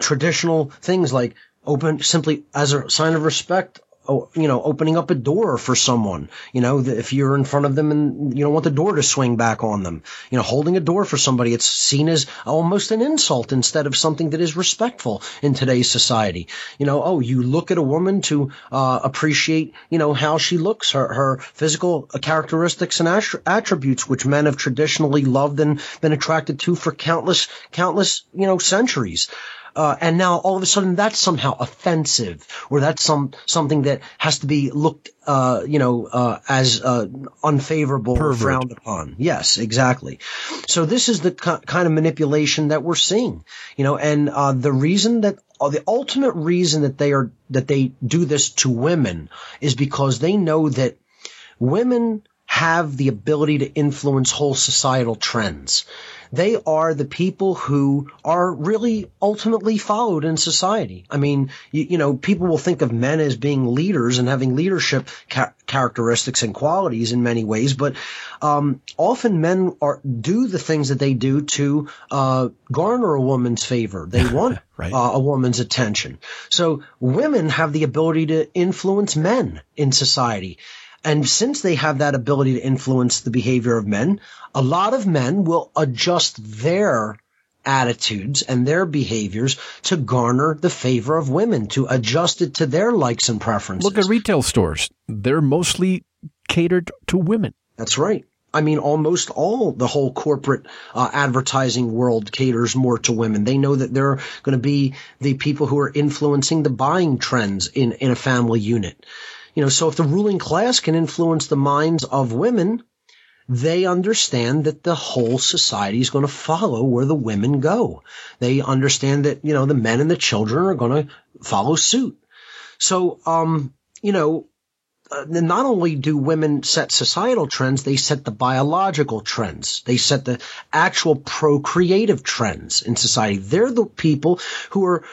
traditional things like, open simply as a sign of respect, you know, opening up a door for someone, you know, if you're in front of them and you don't want the door to swing back on them, you know, holding a door for somebody, it's seen as almost an insult instead of something that is respectful in today's society. You know, oh, you look at a woman to uh, appreciate, you know, how she looks, her, her physical characteristics and attributes, which men have traditionally loved and been attracted to for countless, countless, you know, centuries. Uh, and now all of a sudden that's somehow offensive, or that's some, something that has to be looked, uh, you know, uh, as, uh, unfavorable Pervert. Or frowned upon. Yes, exactly. So this is the k- kind of manipulation that we're seeing, you know, and, uh, the reason that, uh, the ultimate reason that they are, that they do this to women is because they know that women have the ability to influence whole societal trends. They are the people who are really ultimately followed in society. I mean, you, you know, people will think of men as being leaders and having leadership ca- characteristics and qualities in many ways, but um, often men are do the things that they do to uh, garner a woman's favor. They want right. uh, a woman's attention. So women have the ability to influence men in society. And since they have that ability to influence the behavior of men, a lot of men will adjust their attitudes and their behaviors to garner the favor of women, to adjust it to their likes and preferences. Look at retail stores. They're mostly catered to women. That's right. I mean, almost all the whole corporate uh, advertising world caters more to women. They know that they're going to be the people who are influencing the buying trends in, in a family unit. You know, so if the ruling class can influence the minds of women, they understand that the whole society is going to follow where the women go. They understand that, you know, the men and the children are going to follow suit. So, um, you know, not only do women set societal trends, they set the biological trends. They set the actual procreative trends in society. They're the people who are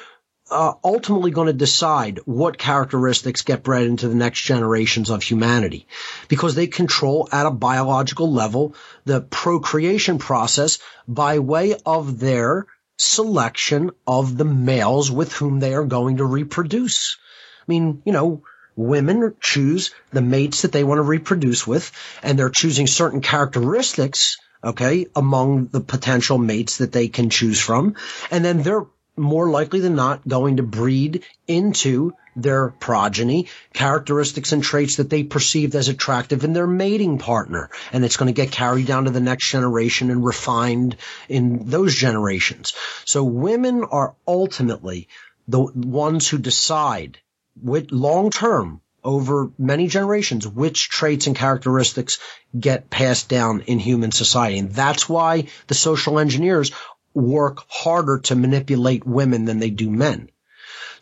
uh, ultimately going to decide what characteristics get bred into the next generations of humanity, because they control at a biological level the procreation process by way of their selection of the males with whom they are going to reproduce. I mean, you know, women choose the mates that they want to reproduce with, and they're choosing certain characteristics, okay, among the potential mates that they can choose from. And then they're more likely than not going to breed into their progeny characteristics and traits that they perceived as attractive in their mating partner. And it's going to get carried down to the next generation and refined in those generations. So women are ultimately the ones who decide, with long term, over many generations, which traits and characteristics get passed down in human society. And that's why the social engineers work harder to manipulate women than they do men.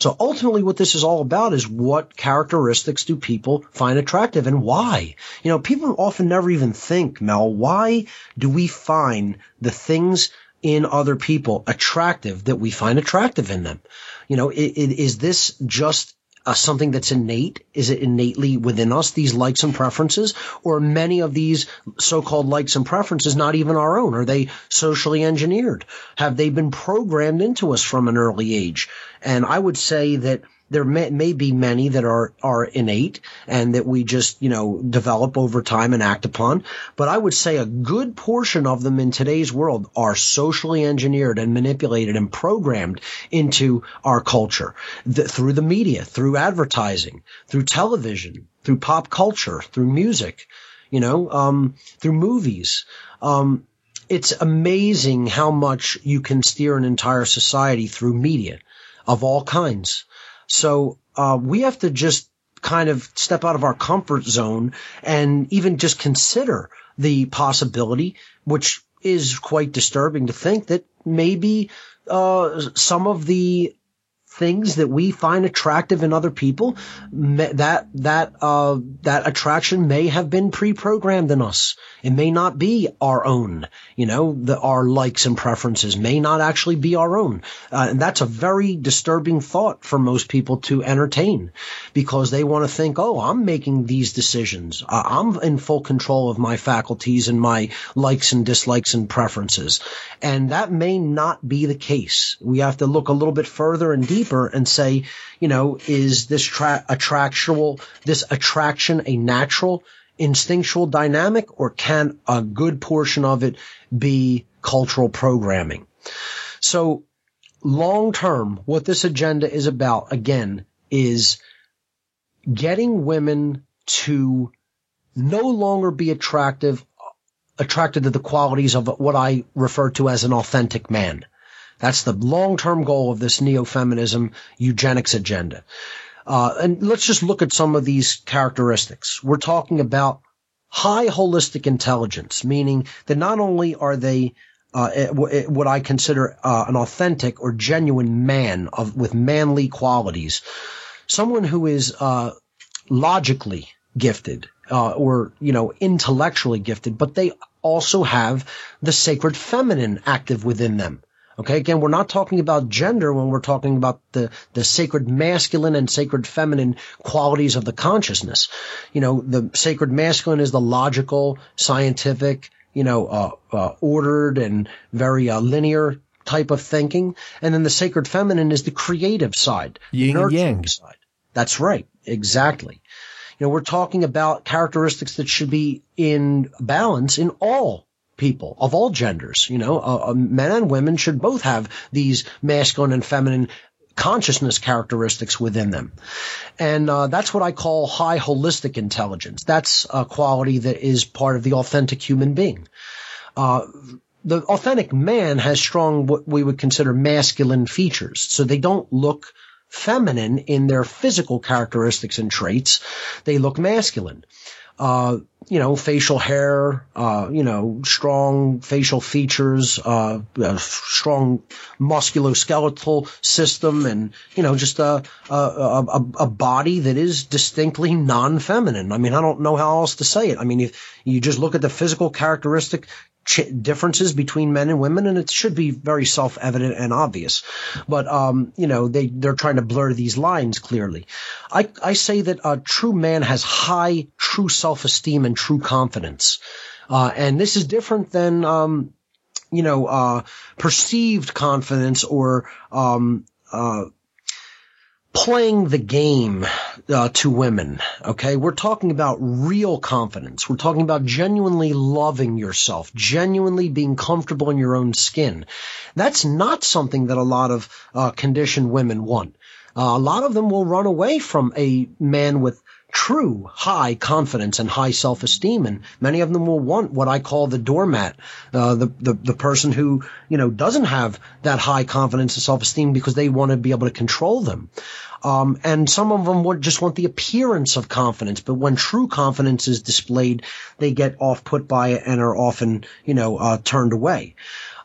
So ultimately what this is all about is, what characteristics do people find attractive and why? You know, people often never even think, Mel, why do we find the things in other people attractive that we find attractive in them? You know, it, it, is this just Uh, something that's innate? Is it innately within us, these likes and preferences? Or many of these so-called likes and preferences not even our own? Are they socially engineered? Have they been programmed into us from an early age? And I would say that there may, may be many that are, are innate and that we just, you know, develop over time and act upon. But I would say a good portion of them in today's world are socially engineered and manipulated and programmed into our culture th- through the media, through advertising, through television, through pop culture, through music, you know, um, through movies. Um, it's amazing how much you can steer an entire society through media of all kinds. So uh we have to just kind of step out of our comfort zone and even just consider the possibility, which is quite disturbing to think, that maybe uh some of the things that we find attractive in other people, that that uh that attraction may have been pre-programmed in us. It may not be our own. You know, the, our likes and preferences may not actually be our own. Uh, and that's a very disturbing thought for most people to entertain, because they want to think, oh, I'm making these decisions. Uh, I'm in full control of my faculties and my likes and dislikes and preferences. And that may not be the case. We have to look a little bit further and deeper and say, you know, is this tra- attractual, this attraction a natural, instinctual dynamic, or can a good portion of it be cultural programming? So long term, what this agenda is about, again, is getting women to no longer be attractive, attracted to the qualities of what I refer to as an authentic man. That's the long-term goal of this neo-feminism eugenics agenda. Uh, and let's just look at some of these characteristics. We're talking about high holistic intelligence, meaning that not only are they uh, what I consider uh, an authentic or genuine man of with manly qualities, someone who is uh, logically gifted uh, or, you know, intellectually gifted, but they also have the sacred feminine active within them. Okay, again, we're not talking about gender when we're talking about the, the sacred masculine and sacred feminine qualities of the consciousness. You know, the sacred masculine is the logical, scientific, you know, uh, uh ordered and very uh, linear type of thinking. And then the sacred feminine is the creative side, yin and yang side. That's right. Exactly. You know, we're talking about characteristics that should be in balance in all people of all genders. You know, uh, men and women should both have these masculine and feminine consciousness characteristics within them. And uh, that's what I call high holistic intelligence. That's a quality that is part of the authentic human being. Uh, the authentic man has strong, what we would consider masculine features. So they don't look feminine in their physical characteristics and traits. They look masculine. Uh, you know, facial hair, uh, you know, strong facial features, uh, uh, strong musculoskeletal system, and, you know, just a, a, a, a body that is distinctly non-feminine. I mean, I don't know how else to say it. I mean, if you just look at the physical characteristic ch- differences between men and women, and it should be very self-evident and obvious. But, um, you know, they, they're trying to blur these lines clearly. I, I say that a true man has high, true self-esteem and true confidence. Uh, and this is different than, um, you know, uh, perceived confidence or, um, uh, playing the game, uh, to women. Okay. We're talking about real confidence. We're talking about genuinely loving yourself, genuinely being comfortable in your own skin. That's not something that a lot of, uh, conditioned women want. Uh, a lot of them will run away from a man with true high confidence and high self-esteem, and many of them will want what I call the doormat, uh, the, the the person who, you know, doesn't have that high confidence and self-esteem because they want to be able to control them. Um, and some of them would just want the appearance of confidence, but when true confidence is displayed, they get off put by it and are often, you know, uh, turned away.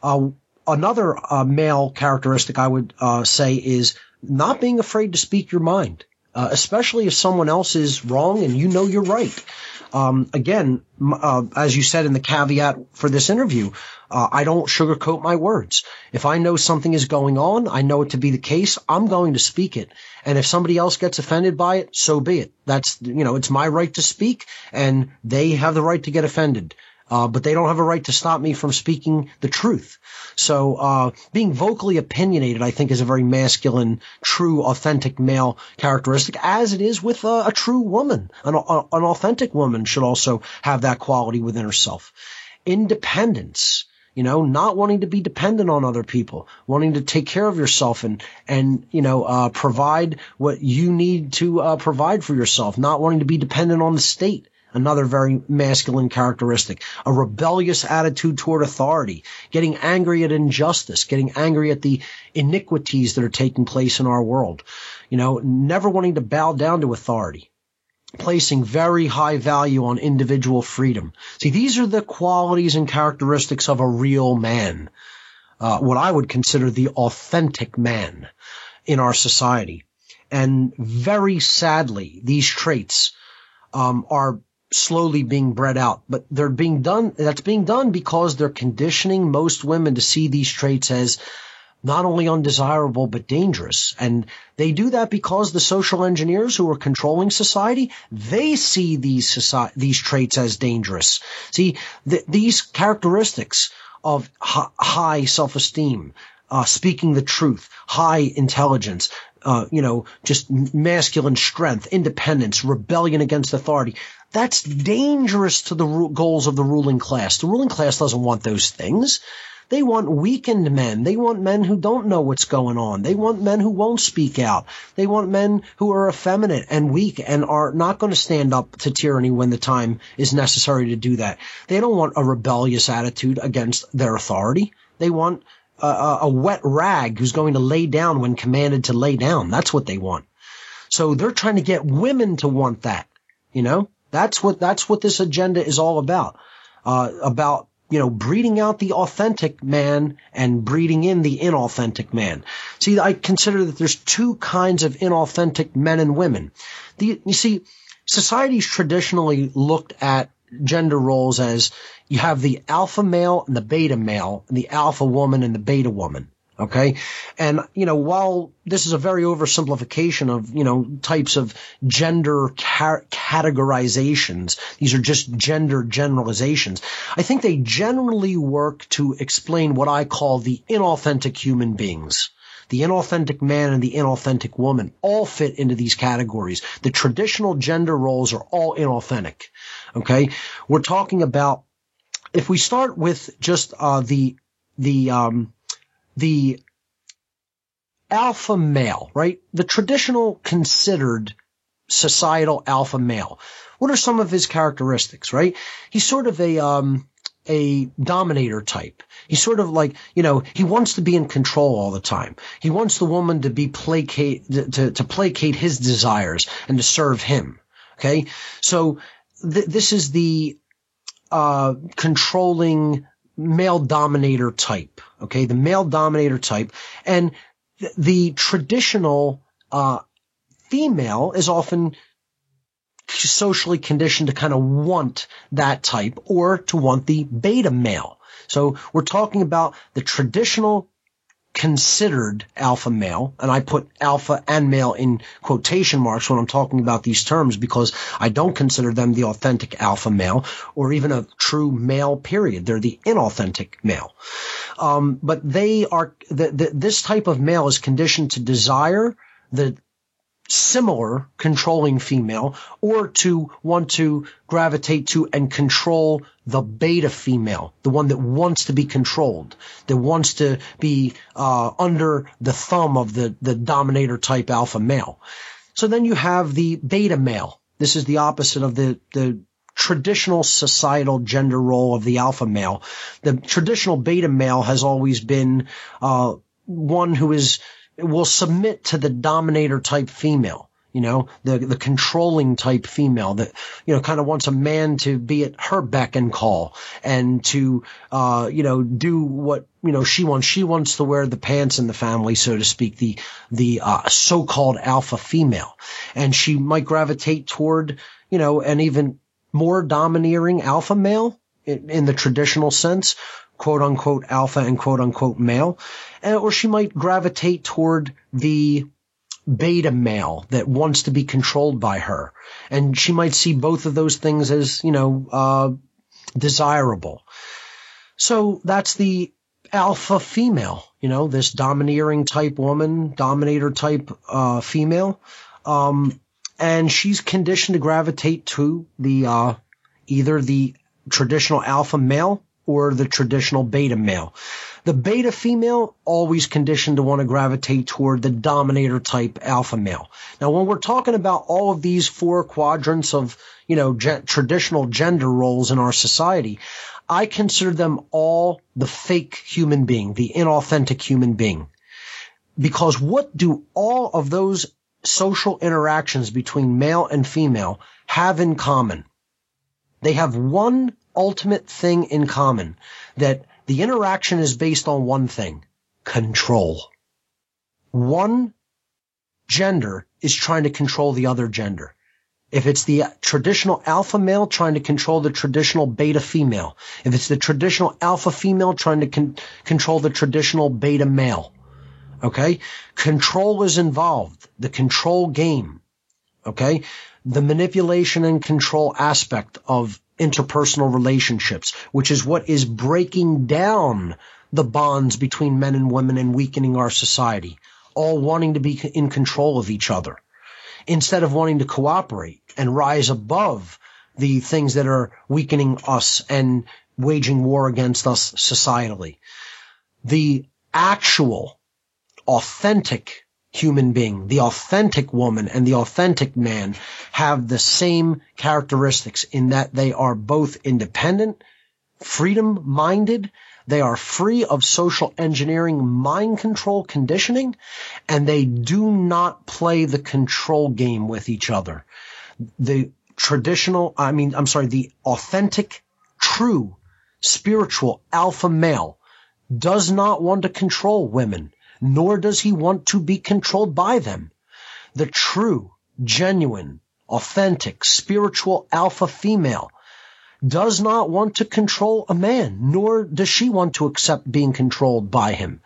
Uh, another uh, male characteristic I would uh, say is not being afraid to speak your mind. Uh, especially if someone else is wrong and you know you're right. Um, again, uh, as you said in the caveat for this interview, uh, I don't sugarcoat my words. If I know something is going on, I know it to be the case, I'm going to speak it. And if somebody else gets offended by it, so be it. That's, you know, it's my right to speak, and they have the right to get offended. Uh, but they don't have a right to stop me from speaking the truth. So uh, being vocally opinionated, I think, is a very masculine, true, authentic male characteristic, as it is with a, a true woman. An, a, an authentic woman should also have that quality within herself. Independence, you know, not wanting to be dependent on other people, wanting to take care of yourself and, and you know, uh, provide what you need to uh, provide for yourself, not wanting to be dependent on the state. Another very masculine characteristic, a rebellious attitude toward authority, getting angry at injustice, getting angry at the iniquities that are taking place in our world, you know, never wanting to bow down to authority, placing very high value on individual freedom. See, these are the qualities and characteristics of a real man, uh, what I would consider the authentic man in our society. And very sadly, these traits um, are slowly being bred out, but they're being done. That's being done because they're conditioning most women to see these traits as not only undesirable, but dangerous. And they do that because the social engineers who are controlling society, they see these society, these traits as dangerous. See, th- these characteristics of h- high self-esteem, uh, speaking the truth, high intelligence, uh, you know, just masculine strength, independence, rebellion against authority. That's dangerous to the ru- goals of the ruling class. The ruling class doesn't want those things. They want weakened men. They want men who don't know what's going on. They want men who won't speak out. They want men who are effeminate and weak and are not going to stand up to tyranny when the time is necessary to do that. They don't want a rebellious attitude against their authority. They want a, a, a wet rag who's going to lay down when commanded to lay down. That's what they want. So they're trying to get women to want that, you know? That's what that's what this agenda is all about, uh, about, you know, breeding out the authentic man and breeding in the inauthentic man. See, I consider that there's two kinds of inauthentic men and women. The, you see, society's traditionally looked at gender roles as you have the alpha male and the beta male and the alpha woman and the beta woman. Okay. And, you know, while this is a very oversimplification of, you know, types of gender car- categorizations, these are just gender generalizations. I think they generally work to explain what I call the inauthentic human beings. The inauthentic man and the inauthentic woman all fit into these categories. The traditional gender roles are all inauthentic. Okay. We're talking about, if we start with just, uh, the, the, um, the alpha male, right? The traditional considered societal alpha male. What are some of his characteristics, right? He's sort of a um a dominator type. He's sort of like, you know, he wants to be in control all the time. He wants the woman to be placate to to placate his desires and to serve him. Okay, so th- this is the uh controlling male dominator type. Okay, the male dominator type, and th- the traditional uh female is often socially conditioned to kind of want that type, or to want the beta male. So we're talking about the traditional considered alpha male, and I put alpha and male in quotation marks when I'm talking about these terms, because I don't consider them the authentic alpha male or even a true male, period. They're the inauthentic male. Um, but they are the, the, this type of male is conditioned to desire the similar controlling female, or to want to gravitate to and control the beta female, the one that wants to be controlled, that wants to be uh under the thumb of the the dominator type alpha male. So then you have the beta male. This is the opposite of the the traditional societal gender role of the alpha male. The traditional beta male has always been uh one who is will submit to the dominator type female, you know, the the controlling type female that, you know, kind of wants a man to be at her beck and call, and to, uh, you know, do what, you know, she wants. She wants to wear the pants in the family, so to speak, the, the, uh, so-called alpha female. And she might gravitate toward, you know, an even more domineering alpha male in, in the traditional sense, quote unquote alpha and quote unquote male. Or she might gravitate toward the beta male that wants to be controlled by her. And she might see both of those things as, you know, uh, desirable. So that's the alpha female, you know, this domineering type woman, dominator type, uh, female. Um, and she's conditioned to gravitate to the, uh, either the traditional alpha male or the traditional beta male. The beta female always conditioned to want to gravitate toward the dominator type alpha male. Now, when we're talking about all of these four quadrants of, you know, ge- traditional gender roles in our society, I consider them all the fake human being, the inauthentic human being. Because what do all of those social interactions between male and female have in common? They have one ultimate thing in common, that the interaction is based on one thing: control. One gender is trying to control the other gender. If it's the traditional alpha male trying to control the traditional beta female, if it's the traditional alpha female trying to con- control the traditional beta male, okay? Control is involved, the control game, okay? The manipulation and control aspect of interpersonal relationships, which is what is breaking down the bonds between men and women and weakening our society, all wanting to be in control of each other instead of wanting to cooperate and rise above the things that are weakening us and waging war against us societally. The actual authentic human being, the authentic woman and the authentic man, have the same characteristics in that they are both independent, freedom-minded, they are free of social engineering, mind control, conditioning, and they do not play the control game with each other. The traditional, I mean, I'm sorry, the authentic, true, spiritual alpha male does not want to control women, nor does he want to be controlled by them. The true, genuine, authentic, spiritual alpha female does not want to control a man, nor does she want to accept being controlled by him.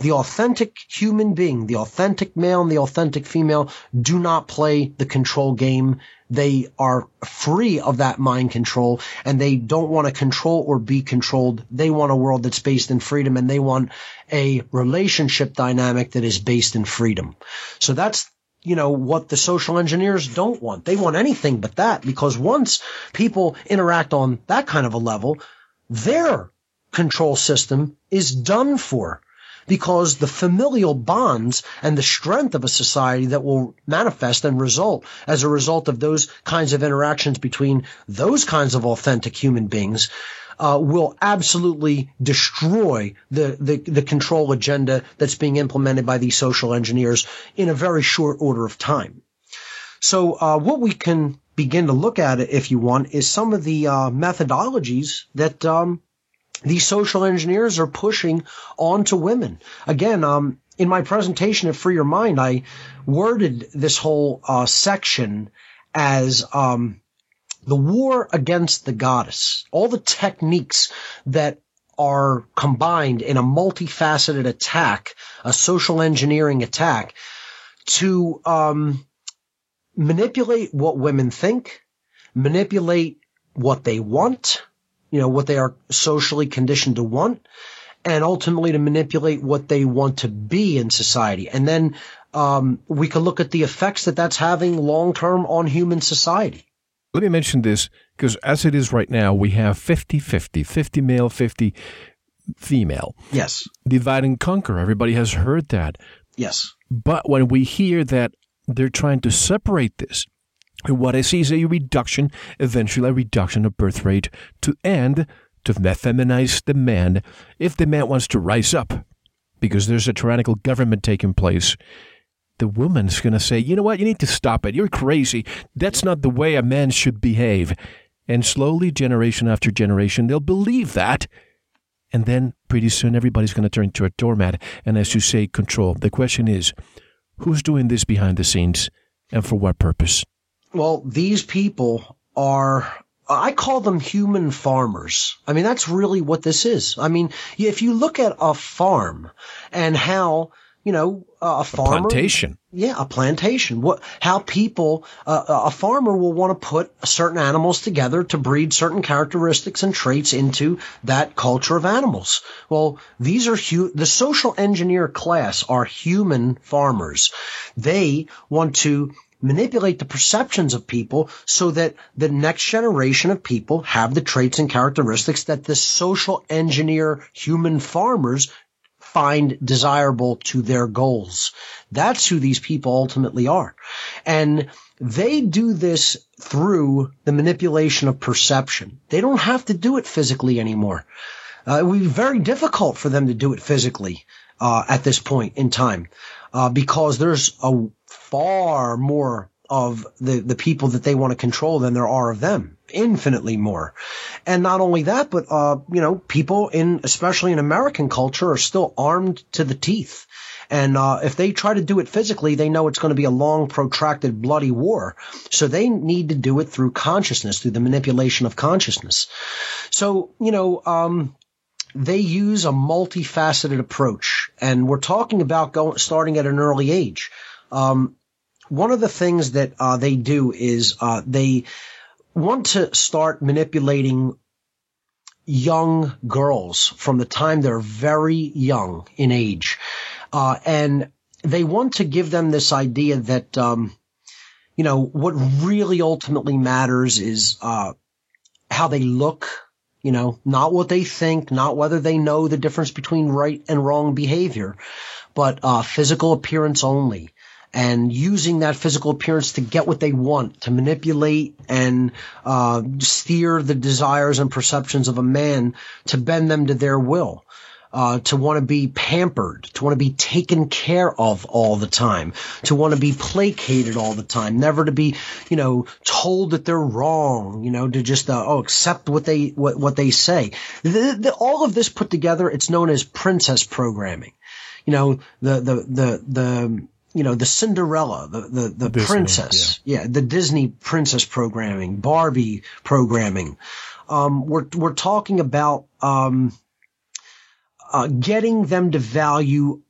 The authentic human being, the authentic male and the authentic female, do not play the control game. They are free of that mind control, and they don't want to control or be controlled. They want a world that's based in freedom, and they want a relationship dynamic that is based in freedom. So that's, you know, what the social engineers don't want. They want anything but that, because once people interact on that kind of a level, their control system is done for. because the familial bonds and the strength of a society that will manifest and result as a result of those kinds of interactions between those kinds of authentic human beings Uh, will absolutely destroy the, the, the control agenda that's being implemented by these social engineers in a very short order of time. So uh, what we can begin to look at, if you want, is some of the uh, methodologies that um, these social engineers are pushing onto women. Again, um, in my presentation at Free Your Mind, I worded this whole uh, section as um, – the war against the goddess, all the techniques that are combined in a multifaceted attack, a social engineering attack, to um, manipulate what women think, manipulate what they want, you know, what they are socially conditioned to want, and ultimately to manipulate what they want to be in society. And then um, we can look at the effects that that's having long-term on human society. Let me mention this, because as it is right now, we have fifty fifty, fifty male, fifty female. Yes. Divide and conquer. Everybody has heard that. Yes. But when we hear that they're trying to separate this, what I see is a reduction, eventually a reduction of birth rate to end, to feminize the man, if the man wants to rise up, because there's a tyrannical government taking place. The woman's going to say, you know what, you need to stop it. You're crazy. That's not the way a man should behave. And slowly, generation after generation, they'll believe that. And then pretty soon everybody's going to turn into a doormat. And as you say, control. The question is, who's doing this behind the scenes and for what purpose? Well, these people are... I call them human farmers. I mean, that's really what this is. I mean, if you look at a farm and how... You know, uh, a farmer. A plantation. Yeah, a plantation. What? How people, uh, a farmer will want to put certain animals together to breed certain characteristics and traits into that culture of animals. Well, these are hu- the social engineer class are human farmers. They want to manipulate the perceptions of people so that the next generation of people have the traits and characteristics that the social engineer human farmers find desirable to their goals. That's who these people ultimately are. And they do this through the manipulation of perception. They don't have to do it physically anymore. Uh, it would be very difficult for them to do it physically uh, at this point in time uh, because there's a far more of the, the people that they want to control than there are of them. Infinitely more. And not only that, but, uh, you know, people in, especially in American culture, are still armed to the teeth. And, uh, if they try to do it physically, they know it's going to be a long, protracted, bloody war. So they need to do it through consciousness, through the manipulation of consciousness. So, you know, um, they use a multifaceted approach. And we're talking about going, starting at an early age. Um, one of the things that, uh, they do is, uh, they, want to start manipulating young girls from the time they're very young in age. Uh, and they want to give them this idea that, um, you know, what really ultimately matters is, uh, how they look, you know, not what they think, not whether they know the difference between right and wrong behavior, but, uh, physical appearance only. And using that physical appearance to get what they want, to manipulate and uh steer the desires and perceptions of a man, to bend them to their will, uh to want to be pampered, to want to be taken care of all the time, to want to be placated all the time, never to be, you know, told that they're wrong, you know, to just uh, oh accept what they what what they say. The, the, all of this put together, it's known as princess programming. You know, the the the the you know, the Cinderella, the, the, the Disney, princess. Yeah. yeah. The Disney princess programming, Barbie programming. Um, we're, we're talking about, um, uh, getting them to value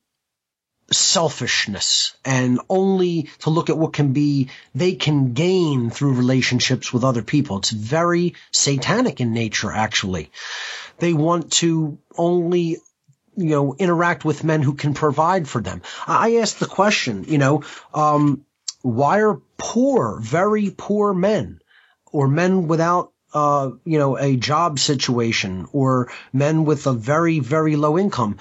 selfishness and only to look at what can be, they can gain through relationships with other people. It's very satanic in nature, actually. They want to only, you know, interact with men who can provide for them. I asked the question, you know, um, why are poor, very poor men, or men without, uh, you know, a job situation, or men with a very, very low income,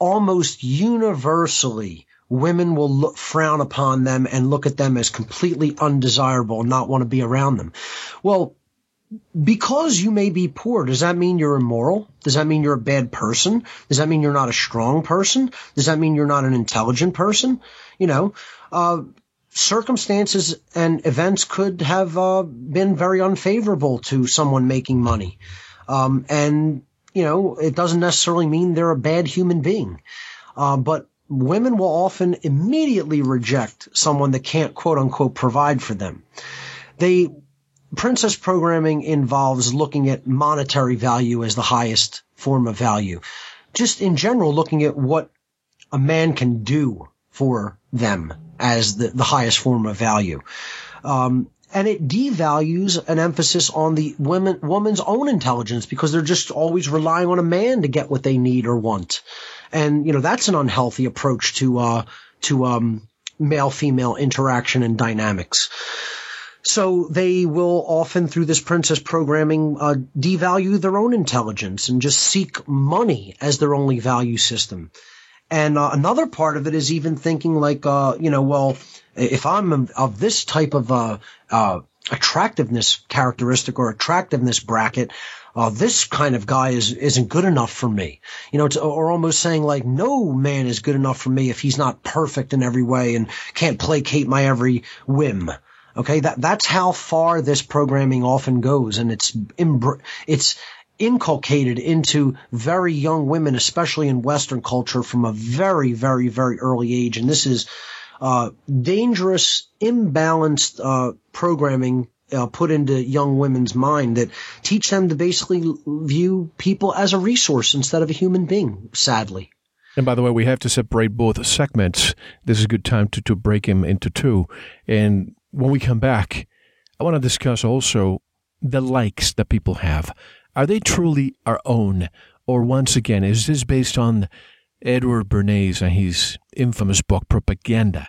almost universally, women will look, frown upon them and look at them as completely undesirable and not want to be around them. Well, because you may be poor, does that mean you're immoral? Does that mean you're a bad person? Does that mean you're not a strong person? Does that mean you're not an intelligent person? You know, uh, circumstances and events could have uh, been very unfavorable to someone making money. Um, and, you know, it doesn't necessarily mean they're a bad human being. Uh, but women will often immediately reject someone that can't, quote unquote, provide for them. They Princess programming involves looking at monetary value as the highest form of value. Just in general, looking at what a man can do for them as the, the highest form of value. Um, and it devalues an emphasis on the women, woman's own intelligence, because they're just always relying on a man to get what they need or want. And, you know, that's an unhealthy approach to, uh, to, um, male-female interaction and dynamics. So they will often, through this princess programming, uh, devalue their own intelligence and just seek money as their only value system. And uh, another part of it is even thinking like, uh, you know, well, if I'm of this type of uh, uh, attractiveness characteristic or attractiveness bracket, uh, this kind of guy is, isn't good enough for me. You know, it's, or almost saying like, no man is good enough for me if he's not perfect in every way and can't placate my every whim. Okay, that that's how far this programming often goes, and it's imbr- it's inculcated into very young women, especially in Western culture, from a very, very, very early age. And this is uh, dangerous, imbalanced uh, programming uh, put into young women's mind that teach them to basically view people as a resource instead of a human being, sadly. And by the way, we have to separate both segments. This is a good time to, to break him into two. And when we come back, I want to discuss also the likes that people have. Are they truly our own? Or once again, is this based on Edward Bernays and his infamous book, Propaganda?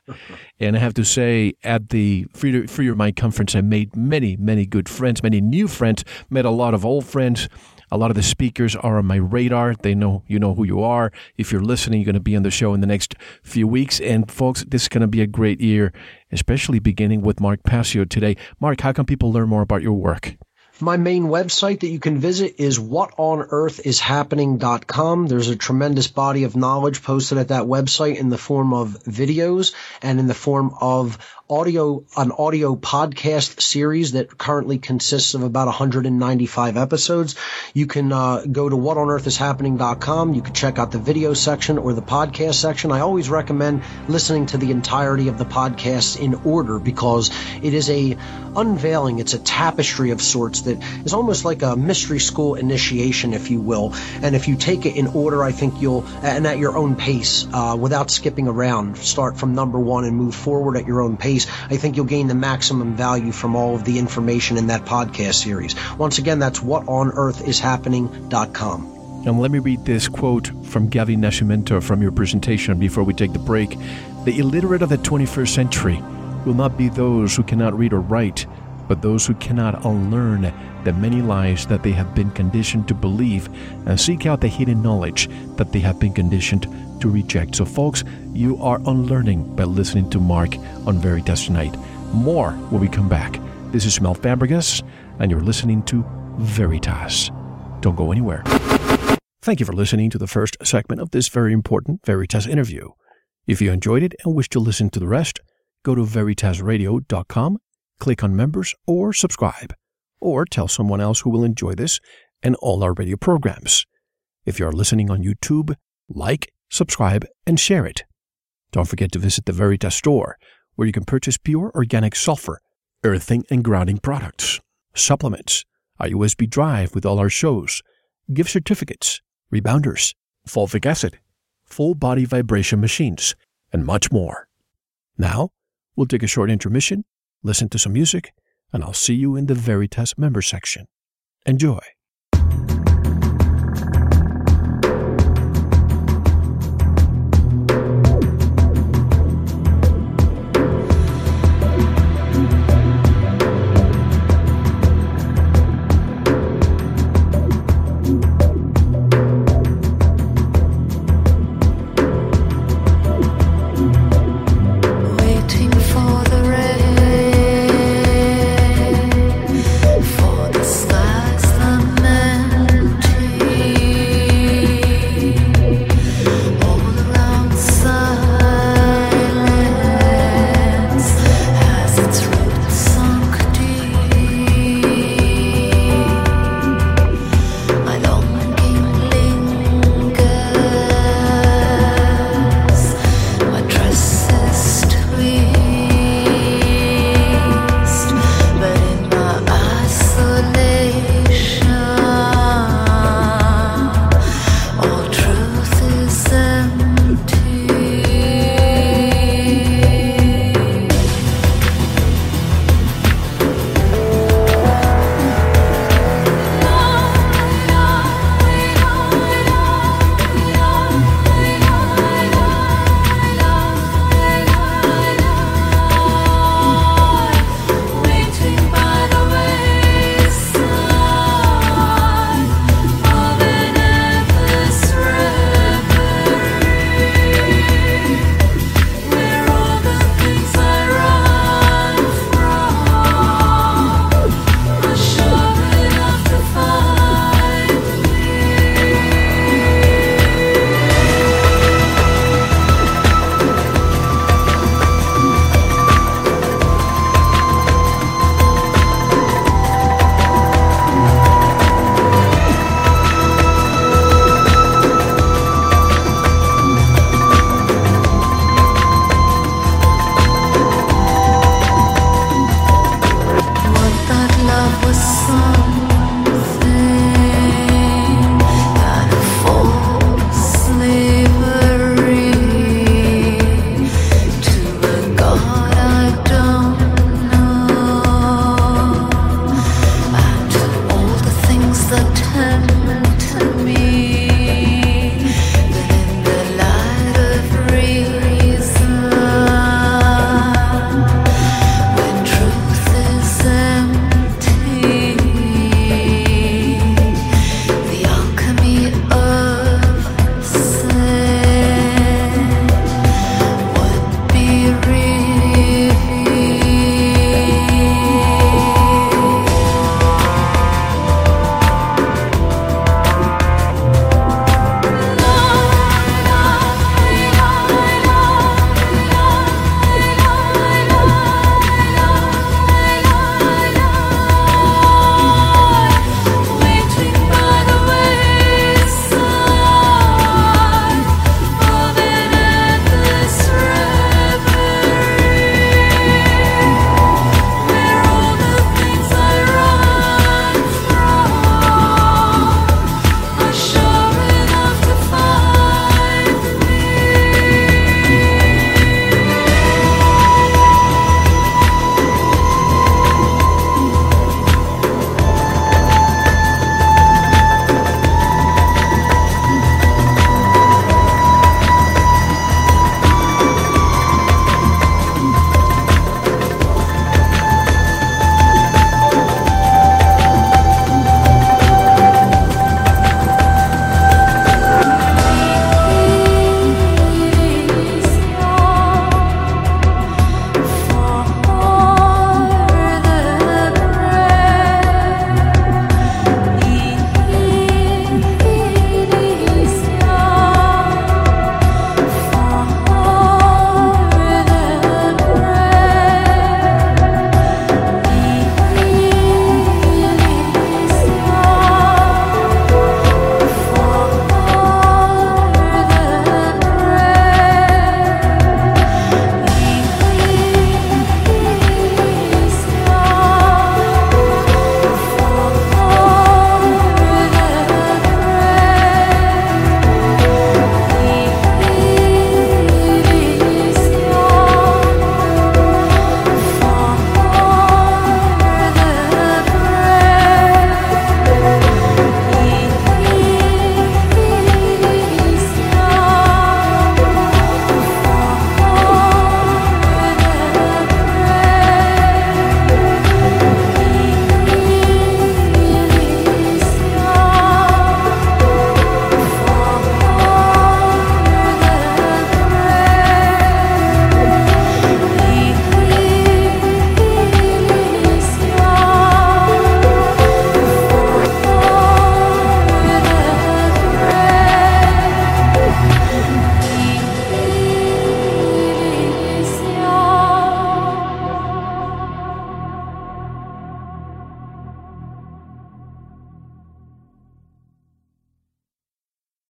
And I have to say, at the Free, Free Your Mind conference, I made many, many good friends, many new friends, met a lot of old friends. A lot of the speakers are on my radar. They know, you know who you are. If you're listening, you're going to be on the show in the next few weeks. And folks, this is going to be a great year, especially beginning with Mark Passio today. Mark, how can people learn more about your work? My main website that you can visit is what on earth is happening dot com. There's a tremendous body of knowledge posted at that website in the form of videos and in the form of audio, an audio podcast series that currently consists of about one hundred ninety-five episodes. You can uh, go to what on earth is happening dot com. You can check out the video section or the podcast section. I always recommend listening to the entirety of the podcasts in order, because it is a unveiling. It's a tapestry of sorts that it's almost like a mystery school initiation, if you will. And if you take it in order, I think you'll, and at your own pace, uh, without skipping around, start from number one and move forward at your own pace, I think you'll gain the maximum value from all of the information in that podcast series. Once again, that's what on earth is happening dot com. And let me read this quote from Gavin Nascimento from your presentation before we take the break. The illiterate of the twenty-first century will not be those who cannot read or write, but those who cannot unlearn the many lies that they have been conditioned to believe and seek out the hidden knowledge that they have been conditioned to reject. So folks, you are unlearning by listening to Mark on Veritas tonight. More when we come back. This is Mal Fabregas, and you're listening to Veritas. Don't go anywhere. Thank you for listening to the first segment of this very important Veritas interview. If you enjoyed it and wish to listen to the rest, go to veritas radio dot com. Click on members or subscribe, or tell someone else who will enjoy this and all our radio programs. If you are listening on YouTube, like, subscribe, and share it. Don't forget to visit the Veritas store, where you can purchase pure organic sulfur, earthing and grounding products, supplements, a U S B drive with all our shows, gift certificates, rebounders, fulvic acid, full-body vibration machines, and much more. Now, we'll take a short intermission, listen to some music, and I'll see you in the Veritas member section. Enjoy.